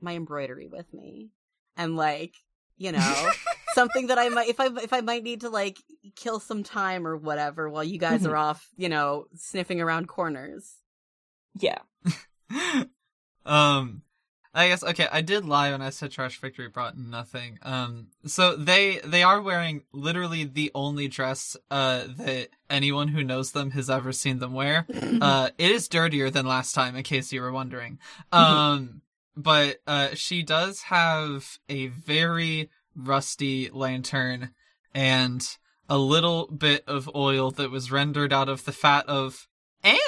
my embroidery with me. And, like, you know, something that I might, if I, if I might need to, like, kill some time or whatever while you guys mm-hmm. are off, you know, sniffing around corners. Yeah. um... I guess, okay, I did lie when I said Trash Victory brought nothing. Um, so they they are wearing literally the only dress uh, that anyone who knows them has ever seen them wear. Uh, it is dirtier than last time, in case you were wondering. Um, but uh, she does have a very rusty lantern and a little bit of oil that was rendered out of the fat of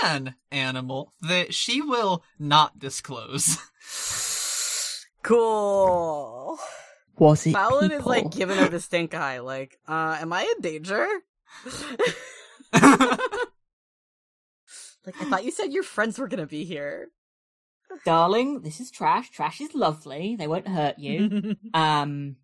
an animal that she will not disclose. Cool. Was it Fallon people? Is like giving her the stink eye, like, uh, am I in danger? Like, I thought you said your friends were gonna be here. Darling, this is trash. Trash is lovely. They won't hurt you. um,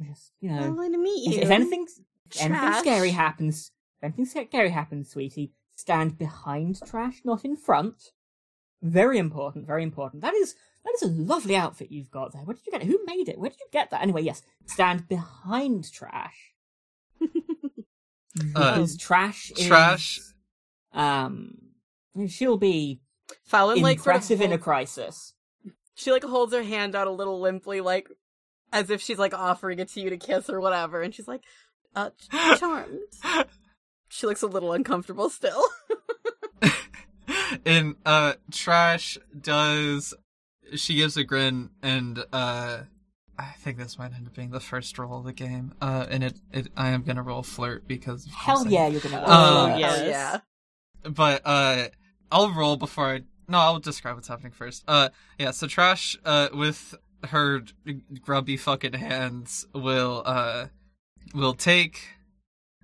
just, you know, I want to meet you. If, if anything, if anything scary happens, if anything scary happens, sweetie, stand behind trash, not in front. Very important, very important. That is that is a lovely outfit you've got there. Where did you get it? Who made it? Where did you get that? Anyway, yes, stand behind trash. Because uh, trash is... Trash. Um, she'll be Fallon, impressive like, in a crisis. She, like, holds her hand out a little limply, like, as if she's, like, offering it to you to kiss or whatever. And she's like, uh, charmed. She looks a little uncomfortable still. And, uh, Trash does, she gives a grin, and, uh, I think this might end up being the first roll of the game, uh, and it, it I am gonna roll Flirt, because... Hell yeah, you're gonna roll um, yes. Hell yeah. But, uh, I'll roll before I, no, I'll describe what's happening first. Uh, yeah, so Trash, uh, with her grubby fucking hands, will, uh, will take,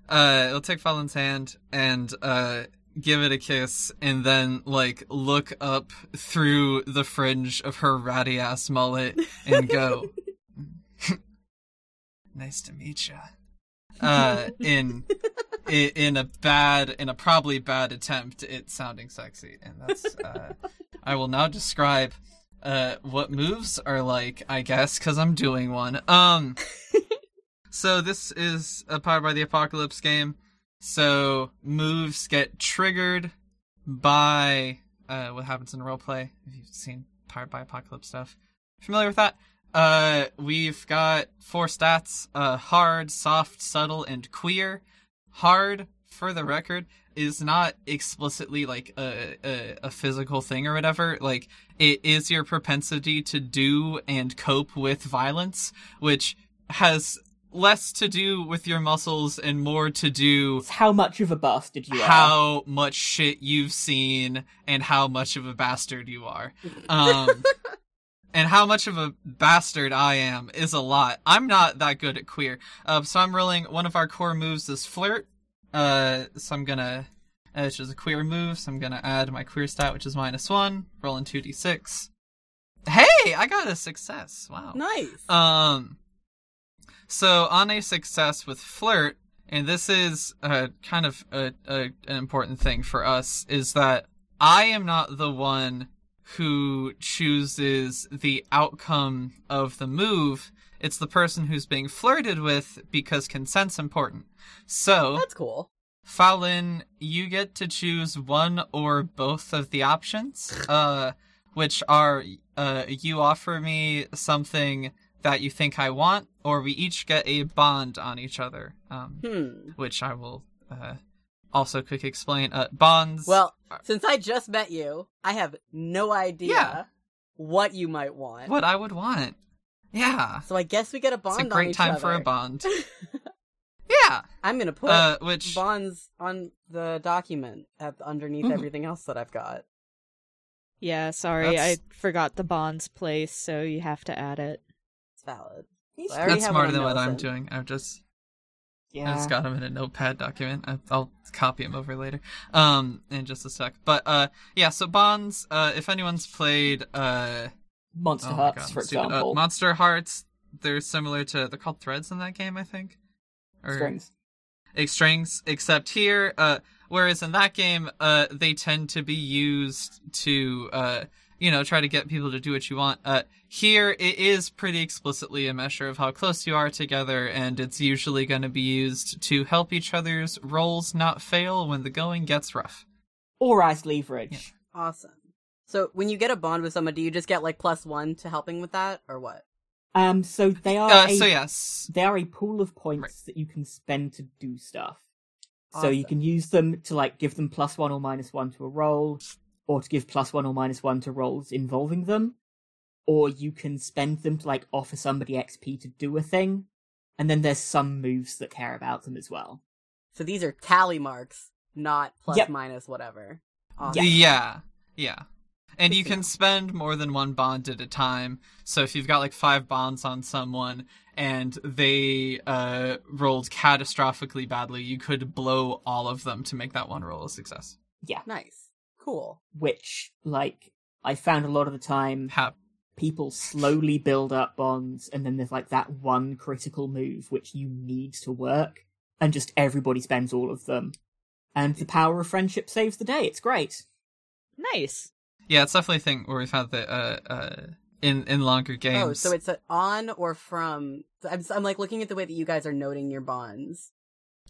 uh, will take Fallon's hand, and, uh, give it a kiss, and then, like, look up through the fringe of her ratty-ass mullet and go, nice to meet ya. Uh, in, in in a bad, in a probably bad attempt at sounding sexy. And that's, uh, I will now describe uh, what moves are like, I guess, because I'm doing one. Um, So this is a Powered by the Apocalypse game. So moves get triggered by uh, what happens in roleplay. If you've seen Powered by Apocalypse stuff, familiar with that? Uh, we've got four stats: uh, hard, soft, subtle, and queer. Hard, for the record, is not explicitly like a, a a physical thing or whatever. Like, it is your propensity to do and cope with violence, which has less to do with your muscles and more to do it's how much of a bastard you are, how much shit you've seen, and how much of a bastard you are. Um, and how much of a bastard I am is a lot. I'm not that good at queer. Uh, so I'm rolling one of our core moves is flirt. Uh, so I'm gonna, uh, which is a queer move, so I'm gonna add my queer stat, which is minus one, rolling two d six. Hey! I got a success. Wow. Nice. Um, so on a success with flirt, and this is uh, kind of a, a, an important thing for us, is that I am not the one who chooses the outcome of the move. It's the person who's being flirted with, because consent's important. So that's cool. Fallin, you get to choose one or both of the options, uh, which are uh, you offer me something that you think I want, or we each get a bond on each other, um, hmm. which I will uh, also quick explain. Uh, bonds. Well, are... since I just met you, I have no idea yeah. what you might want. What I would want. Yeah. So I guess we get a bond on each other. It's a great time for a bond. Yeah. I'm going to put uh, which... bonds on the document at, underneath Ooh. everything else that I've got. Yeah, sorry. That's... I forgot the bonds place, so you have to add it. It's valid. So That's smarter than what I'm doing. I've just... Yeah. I just got them in a notepad document. I'll copy them over later um, in just a sec. But, uh, yeah, so bonds, uh, if anyone's played... Uh, Monster oh Hearts, God, for stupid. example. Uh, Monster Hearts, they're similar to... They're called threads in that game, I think? Or, strings. Strings, except here, uh, whereas in that game, uh, they tend to be used to, uh, you know, try to get people to do what you want. Uh, here, it is pretty explicitly a measure of how close you are together, and it's usually going to be used to help each other's roles not fail when the going gets rough. Or as leverage. Yeah. Awesome. So when you get a bond with someone, do you just get like plus one to helping with that, or what? Um, so they are uh, a, so yes. they are a pool of points right. that you can spend to do stuff. Awesome. So you can use them to like give them plus one or minus one to a roll, or to give plus one or minus one to rolls involving them, or you can spend them to like offer somebody X P to do a thing, and then there's some moves that care about them as well. So these are tally marks, not plus yep. minus whatever. Awesome. Yeah, yeah. And you can spend more than one bond at a time. So if you've got like five bonds on someone and they uh, rolled catastrophically badly, you could blow all of them to make that one roll a success. Yeah. Nice. Cool. Which, like, I found a lot of the time How? people slowly build up bonds, and then there's like that one critical move which you need to work, and just everybody spends all of them. And the power of friendship saves the day. It's great. Nice. Yeah, it's definitely a thing where we've had the, uh, uh, in, in longer games. Oh, so it's on or from, I'm, I'm like looking at the way that you guys are noting your bonds.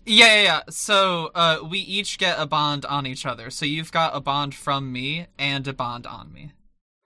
Yeah, yeah, yeah. So, uh, we each get a bond on each other. So you've got a bond from me and a bond on me.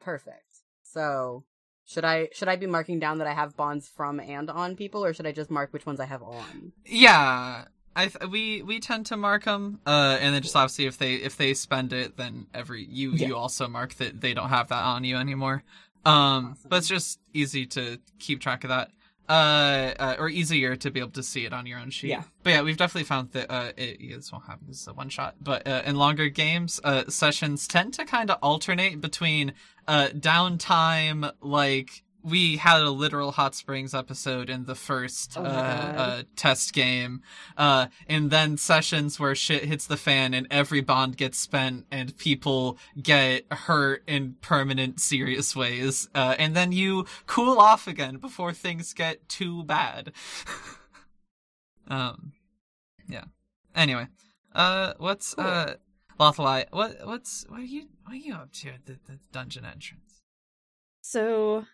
Perfect. So, should I, should I be marking down that I have bonds from and on people, or should I just mark which ones I have on? Yeah. I th- we we tend to mark them, uh, and then just obviously if they if they spend it, then every you yeah. you also mark that they don't have that on you anymore. Um, awesome. But it's just easy to keep track of that, uh, uh, or easier to be able to see it on your own sheet. Yeah. But yeah, we've definitely found that uh, it yeah, this won't happen. This is a one shot. But uh, in longer games, uh, sessions tend to kind of alternate between uh, downtime, like. We had a literal Hot Springs episode in the first oh uh, uh, test game, uh, and then sessions where shit hits the fan and every bond gets spent and people get hurt in permanent, serious ways, uh, and then you cool off again before things get too bad. um, yeah. Anyway, uh, what's cool. uh, Lothali? What what's what are you what are you up to at the, the dungeon entrance? So.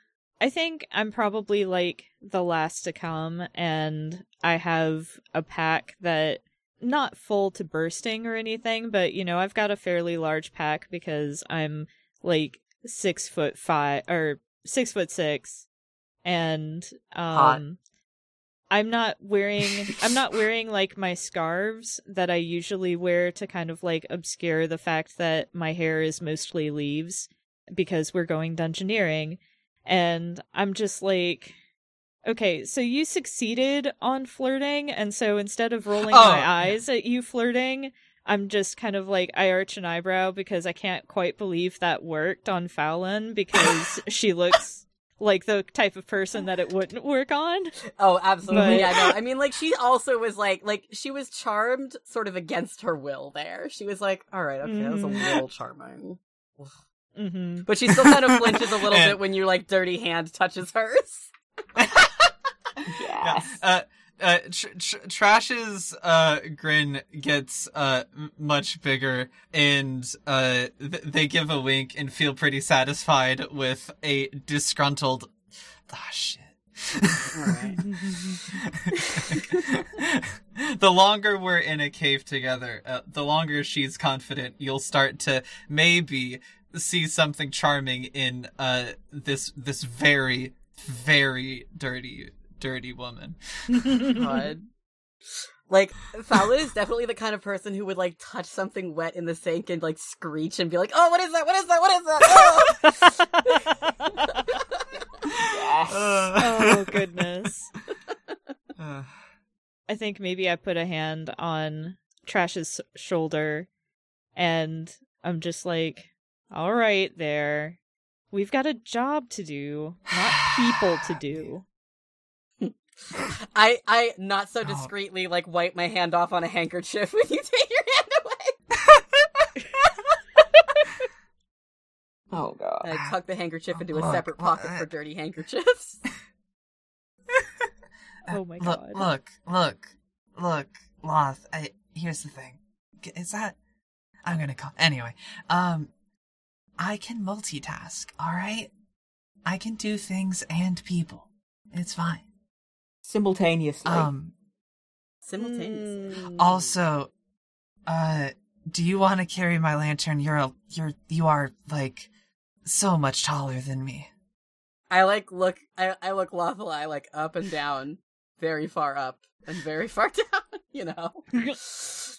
I think I'm probably like the last to come, and I have a pack that, not full to bursting or anything, but, you know, I've got a fairly large pack because I'm like six foot five or six foot six, and um, hot. I'm not wearing I'm not wearing like my scarves that I usually wear to kind of like obscure the fact that my hair is mostly leaves because we're going dungeoneering. And I'm just like, okay, so you succeeded on flirting, and so instead of rolling oh. my eyes at you flirting, I'm just kind of like, I arch an eyebrow because I can't quite believe that worked on Fallon, because she looks like the type of person that it wouldn't work on. Oh, absolutely. But... yeah, no, I mean, like, she also was like, like, she was charmed sort of against her will there. She was like, all right, okay, mm-hmm. that was a little charming. Mm-hmm. But she still kind of flinches a little and... bit when your, like, dirty hand touches hers. Yes. Yeah. Uh, uh, tr- tr- Trash's uh, grin gets uh, m- much bigger, and uh, th- they give a wink and feel pretty satisfied with a disgruntled, ah, shit. All right. The longer we're in a cave together, uh, the longer she's confident you'll start to maybe see something charming in uh, this this very, very dirty dirty woman. God. Like, Fowler is definitely the kind of person who would, like, touch something wet in the sink and, like, screech and be like, oh, what is that? What is that? What is that? Oh, yes. Oh goodness. I think maybe I put a hand on Trash's shoulder, and I'm just like, all right, there. We've got a job to do, not people to do. I I not so discreetly like wipe my hand off on a handkerchief when you take your hand away. Oh god! And I tuck the handkerchief into look, a separate pocket look, for dirty handkerchiefs. Oh my god! Look! Look! Look! Loth. I here's the thing. Is that I'm gonna call anyway? Um, I can multitask. All right, I can do things and people. It's fine. Simultaneously. Um, Simultaneously. Also, uh, do you want to carry my lantern? You're a, you're you are like so much taller than me. I like look. I I look Lothali like up and down, very far up and very far down. You know,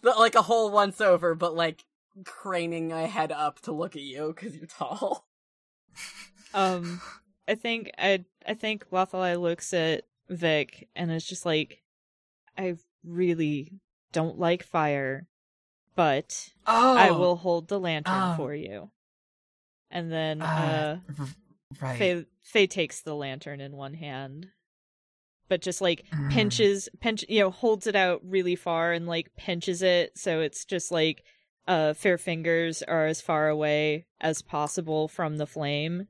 but like a whole once over, but like craning my head up to look at you because you're tall. Um, I think I I think Lothali looks at Vic and it's just like, I really don't like fire, but oh, I will hold the lantern um, for you. And then uh, uh right. Faye, Faye takes the lantern in one hand, but just like mm. pinches pinch you know holds it out really far and like pinches it so it's just like uh fair fingers are as far away as possible from the flame.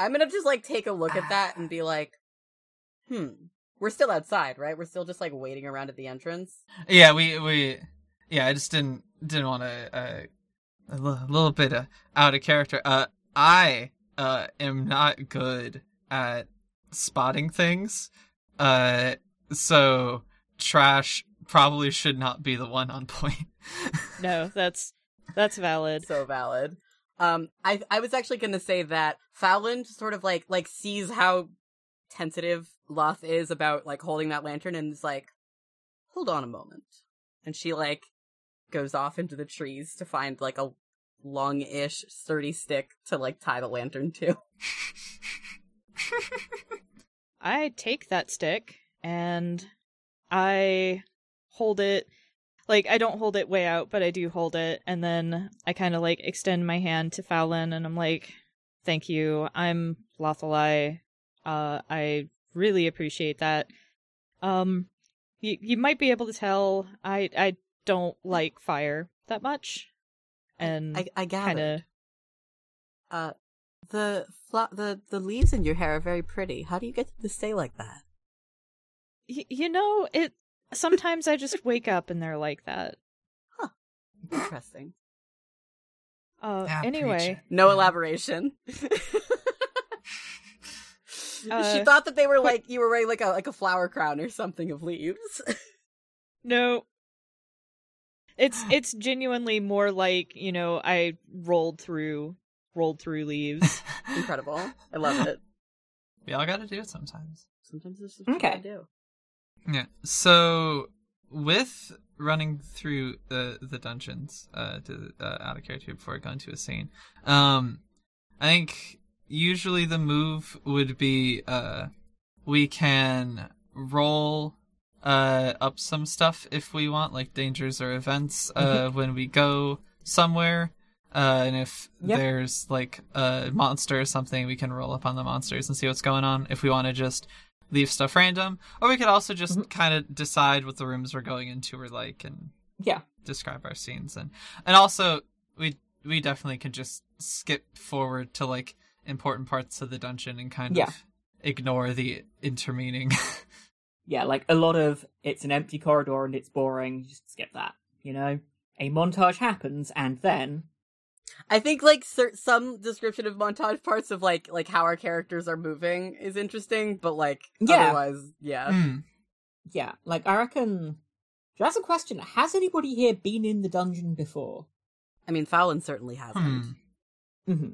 I'm gonna just like take a look at that and be like, hmm. We're still outside, right? We're still just like waiting around at the entrance. Yeah, we we yeah. I just didn't didn't want to uh, a l- little bit uh, out of character. Uh, I uh am not good at spotting things. Uh, so Trash probably should not be the one on point. No, that's that's valid. So valid. Um, I I was actually going to say that Fowland sort of like like sees how tentative Loth is about like holding that lantern and is like, hold on a moment, and she like goes off into the trees to find like a long-ish sturdy stick to like tie the lantern to. I take that stick and I hold it, like I don't hold it way out, but I do hold it, and then I kind of like extend my hand to Fallon and I'm like, thank you, I'm Lothali. Uh, I really appreciate that. Um, you you might be able to tell I I don't like fire that much, and I I, I gathered. Kinda... Uh, the fla- the the leaves in your hair are very pretty. How do you get to stay like that? Y- you know, it. Sometimes I just wake up and they're like that. Huh. Interesting. Uh, yeah, anyway, preacher. No elaboration. Uh, she thought that they were like you were wearing like a like a flower crown or something of leaves. No. It's it's genuinely more like, you know, I rolled through rolled through leaves. Incredible. I love it. We all gotta do it sometimes. Sometimes this is what okay. we do. Yeah. So with running through the the dungeons uh, to, uh, out of character before going to a scene, um, I think usually the move would be uh, we can roll uh, up some stuff if we want, like dangers or events uh, mm-hmm. when we go somewhere. Uh, and if yep. there's like a monster or something, we can roll up on the monsters and see what's going on if we want to just leave stuff random. Or we could also just mm-hmm. kind of decide what the rooms we're going into are like and yeah. describe our scenes. And and also, we we definitely can just skip forward to like important parts of the dungeon and kind yeah. of ignore the intermeaning. Yeah, like a lot of it's an empty corridor and it's boring. Just skip that, you know? A montage happens and then... I think like some description of montage parts of like like how our characters are moving is interesting, but like yeah. otherwise, yeah, mm. yeah. Like I reckon. That's a question. Has anybody here been in the dungeon before? I mean, Fallon certainly hasn't. Hmm. Mm-hmm.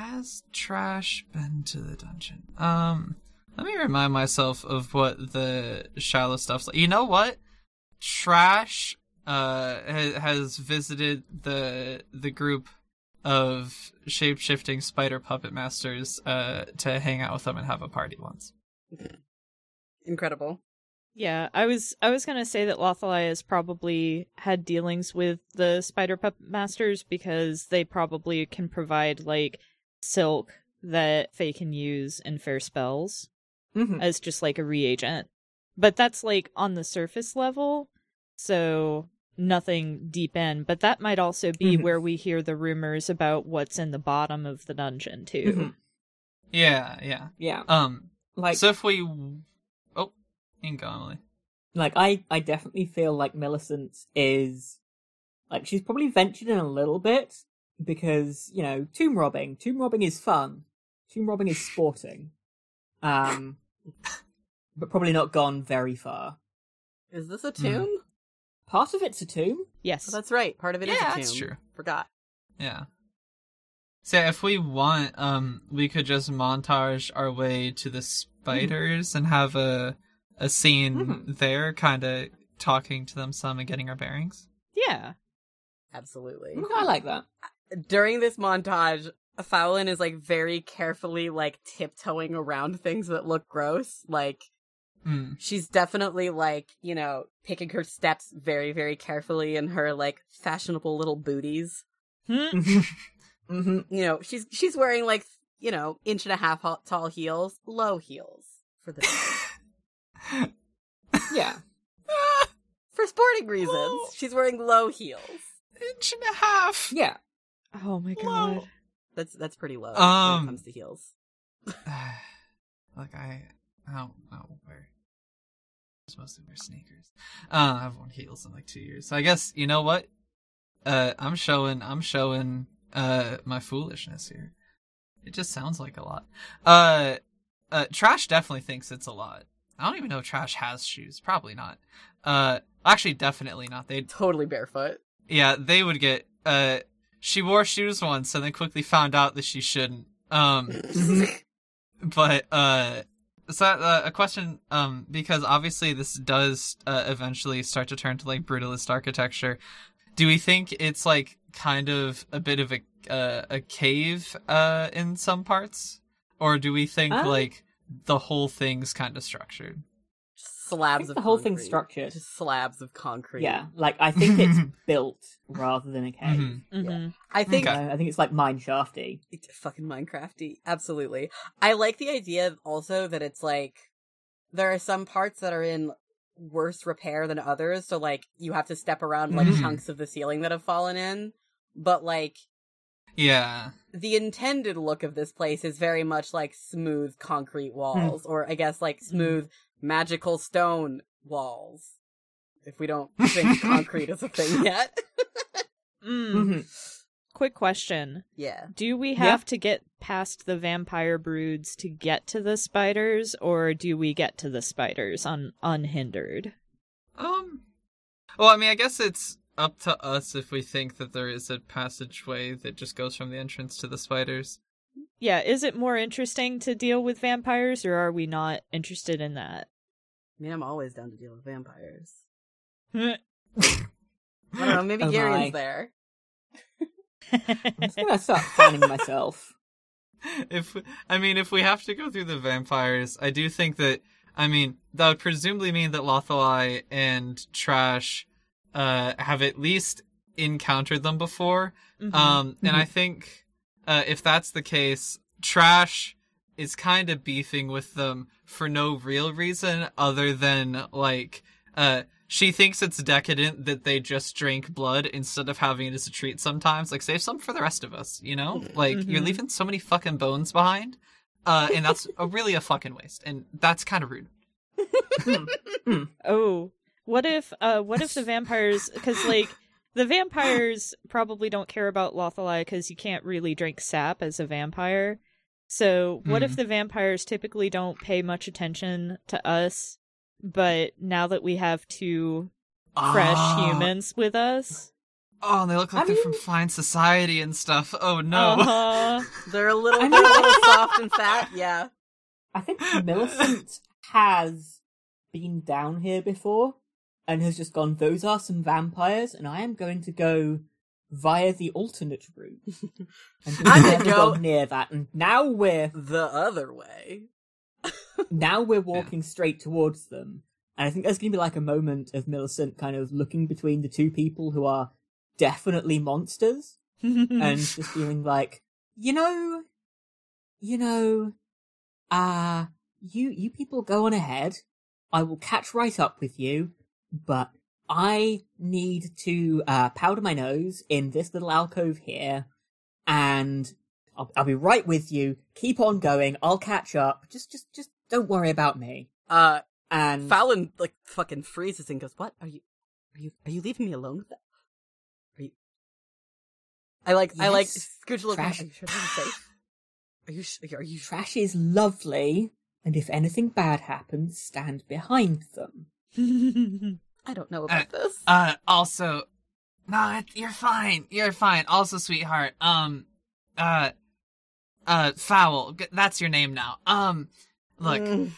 Has Trash been to the dungeon? Um, let me remind myself of what the shallow stuff's like. You know what, Trash. Uh, has visited the the group of shape-shifting spider puppet masters uh, to hang out with them and have a party once. Incredible. Yeah, I was I was gonna say that Lothali has probably had dealings with the spider puppet masters because they probably can provide like silk that Fae can use in fair spells mm-hmm. as just like a reagent. But that's like on the surface level. So nothing deep in, but that might also be mm-hmm. where we hear the rumors about what's in the bottom of the dungeon too. Mm-hmm. Yeah, yeah, yeah. Um, like so if we, oh, you can go, Emily. Like I, I definitely feel like Millicent is, like she's probably ventured in a little bit because you know tomb robbing, tomb robbing is fun, tomb robbing is sporting, um, but probably not gone very far. Is this a tomb? Mm. Part of it's a tomb? Yes. Oh, that's right. Part of it yeah, is a tomb. Yeah, that's true. Forgot. Yeah. So if we want, um, we could just montage our way to the spiders mm. and have a a scene mm. there, kind of talking to them some and getting our bearings. Yeah. Absolutely. Okay. I like that. During this montage, Fowlin is, like, very carefully, like, tiptoeing around things that look gross. Like... Mm. She's definitely, like, you know, picking her steps very, very carefully in her, like, fashionable little booties. Mm-hmm. Mm-hmm. You know, she's she's wearing, like, you know, inch and a half tall heels, low heels for this. Yeah. For sporting reasons, low. She's wearing low heels. Inch and a half. Yeah. Oh my low. God. That's that's pretty low um, when it comes to heels. Like, I... I don't know where. I mostly wear sneakers. Uh, I haven't worn heels in like two years. So I guess you know what? Uh, I'm showing. I'm showing uh, my foolishness here. It just sounds like a lot. Uh, uh, Trash definitely thinks it's a lot. I don't even know if Trash has shoes. Probably not. Uh, actually, definitely not. They totally barefoot. Yeah, they would get. Uh, she wore shoes once, and then quickly found out that she shouldn't. Um, but uh. So uh, a question, um, because obviously this does uh, eventually start to turn to like brutalist architecture. Do we think it's like kind of a bit of a uh, a cave uh, in some parts, or do we think um, like the whole thing's kind of structured? Slabs of the whole concrete. Thing's structured. Just slabs of concrete. Yeah, like I think it's built rather than a cave. Mm-hmm. Mm-hmm. Yeah. I think okay. uh, I think it's like Minecrafty. It's fucking Minecrafty. Absolutely. I like the idea also that it's like there are some parts that are in worse repair than others, so like you have to step around like mm-hmm. chunks of the ceiling that have fallen in, but like yeah. The intended look of this place is very much like smooth concrete walls mm. or I guess like smooth mm. magical stone walls. If we don't think concrete is a thing yet. mm. Mm-hmm. quick question. Yeah. Do we have yep. to get past the vampire broods to get to the spiders, or do we get to the spiders un- unhindered? Um, well, I mean, I guess it's up to us if we think that there is a passageway that just goes from the entrance to the spiders. Yeah, is it more interesting to deal with vampires, or are we not interested in that? I mean, I'm always down to deal with vampires. I don't know, maybe oh Garen's my. there. I'm just gonna stop finding myself. If I mean, if we have to go through the vampires, I do think that, I mean, that would presumably mean that Lothali and Trash uh, have at least encountered them before. Mm-hmm. Um, and I think uh, if that's the case, Trash is kind of beefing with them for no real reason other than, like, uh, she thinks it's decadent that they just drink blood instead of having it as a treat sometimes. Like, save some for the rest of us, you know? Like, mm-hmm. you're leaving so many fucking bones behind. Uh, and that's a, really a fucking waste. And that's kind of rude. Oh, what if, uh, what if the vampires, because, like, the vampires probably don't care about Lothali because you can't really drink sap as a vampire. So what mm. if the vampires typically don't pay much attention to us, but now that we have two oh. fresh humans with us? Oh, and they look like I they're mean... from fine society and stuff. Oh, no. Uh-huh. They're a little, they're a little soft and fat, yeah. I think Millicent has been down here before and has just gone, those are some vampires, and I am going to go via the alternate route. And I never go near that, and now we're the other way. Now we're walking yeah. straight towards them, and I think there's going to be like a moment of Millicent kind of looking between the two people who are definitely monsters, and just feeling like, you know, you know, uh, you you people go on ahead. I will catch right up with you, but I need to uh, powder my nose in this little alcove here, and I'll, I'll be right with you. Keep on going. I'll catch up. Just, just, just don't worry about me. Uh, and Fallon like fucking freezes and goes, "What are you? Are you? Are you leaving me alone with that? Are you?" I like. Yes, I like. Scooch look. Trash. Are you sure this is safe? Are you? Sh- are you? Trash is lovely, and if anything bad happens, stand behind them. I don't know about uh, this. Uh, also, no, you're fine. You're fine. Also, sweetheart, um, uh, uh, Fowl, that's your name now. Um, look, mm.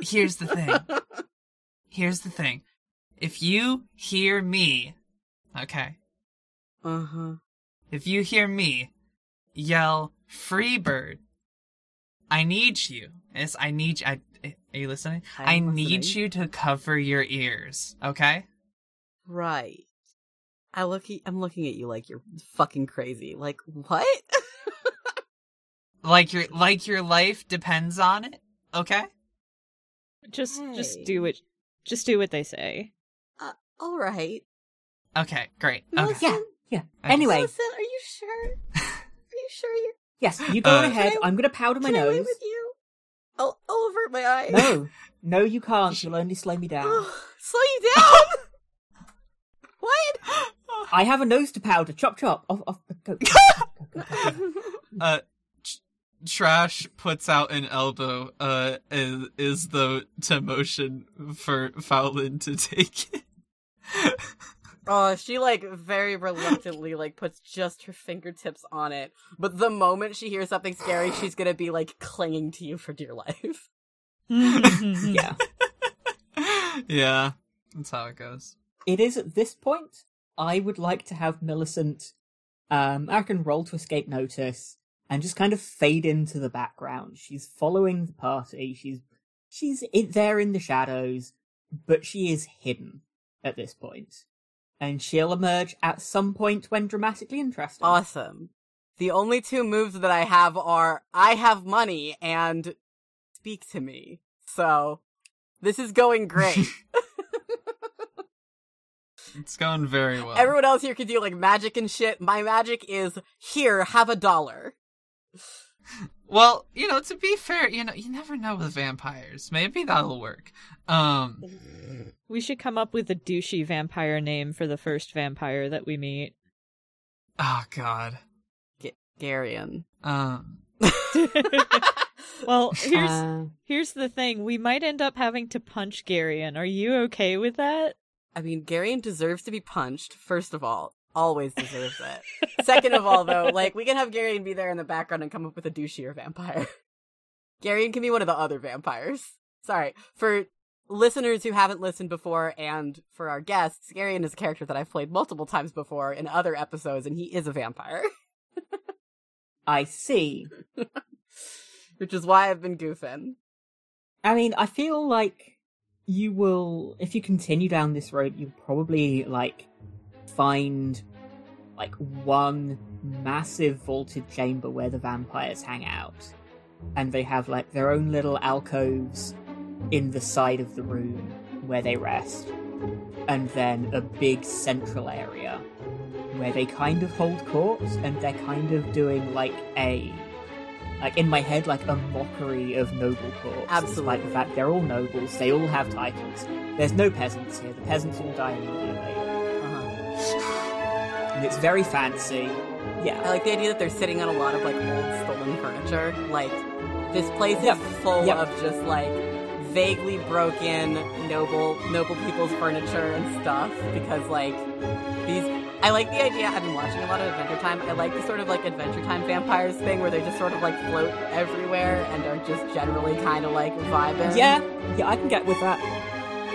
here's the thing. Here's the thing. If you hear me, okay. Uh-huh. If you hear me yell, "Free bird, I need you." Yes, I need you. I, Are you listening? I'm I need listening. you to cover your ears, okay? Right. I look. E- I'm looking at you like you're fucking crazy. Like what? like your like your life depends on it, okay? Just hey. just do it. Just do what they say. Uh, all right. Okay. Great. Okay. Yeah. Yeah. Okay. Anyway, Allison, are you sure? Are you sure you? Yes. You go uh, ahead. I, I'm gonna powder my can nose. I wait with you? I'll, I'll avert my eyes. No, no, you can't. You'll only slow me down. Oh, slow you down? What? I have a nose to powder. Chop, chop. Off, off. Go. go, go, go, go. uh, tr- Trash puts out an elbow. Uh, is is the to motion for Fowlin to take it? Oh, she like very reluctantly like puts just her fingertips on it. But the moment she hears something scary, she's gonna be like clinging to you for dear life. Yeah, yeah, that's how it goes. It is at this point. I would like to have Millicent, um, I can roll to escape notice and just kind of fade into the background. She's following the party. She's she's in, there in the shadows, but she is hidden at this point. And she'll emerge at some point when dramatically interesting. Awesome. The only two moves that I have are I have money and speak to me. So this is going great. It's going very well. Everyone else here can do like magic and shit. My magic is here, have a dollar. Well, you know, to be fair, you know, you never know with vampires. Maybe that'll work. Um, we should come up with a douchey vampire name for the first vampire that we meet. Oh, God. G- Garion. Um. Well, here's uh, here's the thing. We might end up having to punch Garion. Are you okay with that? I mean, Garion deserves to be punched, first of all. Always deserves it. Second of all, though, like, we can have Garion be there in the background and come up with a douchier vampire. Garion can be one of the other vampires. Sorry. For listeners who haven't listened before, and for our guests, Garion is a character that I've played multiple times before in other episodes, and he is a vampire. I see. Which is why I've been goofing. I mean, I feel like you will, if you continue down this road, you'll probably, like, find, like, one massive vaulted chamber where the vampires hang out. And they have, like, their own little alcoves in the side of the room where they rest. And then a big central area where they kind of hold court, and they're kind of doing, like, a... Like, in my head, like, a mockery of noble courts. Absolutely. Like, the fact they're all nobles, they all have titles. There's no peasants here. The peasants all die immediately. Uh-huh. And it's very fancy. Yeah. I like the idea that they're sitting on a lot of, like, old stolen furniture. Like, this place is yep. full yep. of just, like, vaguely broken noble noble people's furniture and stuff. Because, like, these... I like the idea, I've been watching a lot of Adventure Time, I like the sort of, like, Adventure Time vampires thing where they just sort of, like, float everywhere and are just generally kind of, like, vibing. Yeah, yeah, I can get with that.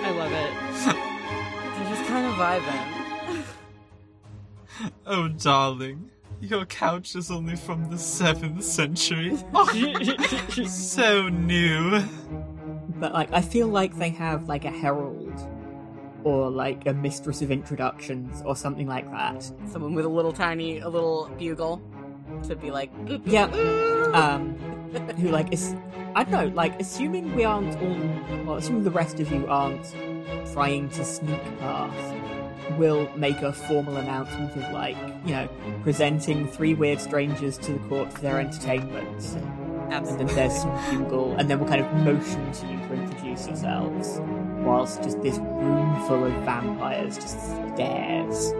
I love it. They're just kind of vibing. Oh, darling, your couch is only from the seventh century. So new. But, like, I feel like they have, like, a herald. Or, like, a mistress of introductions, or something like that. Someone with a little tiny, a little bugle to be like... Yeah. Um, who, like, is... I don't know, like, assuming we aren't all... Well, assuming the rest of you aren't trying to sneak past, we'll make a formal announcement of, like, you know, presenting three weird strangers to the court for their entertainment. Absolutely. And then there's some bugle, and then we'll kind of motion to you to introduce yourselves. Whilst just this room full of vampires just stares.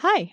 Hi,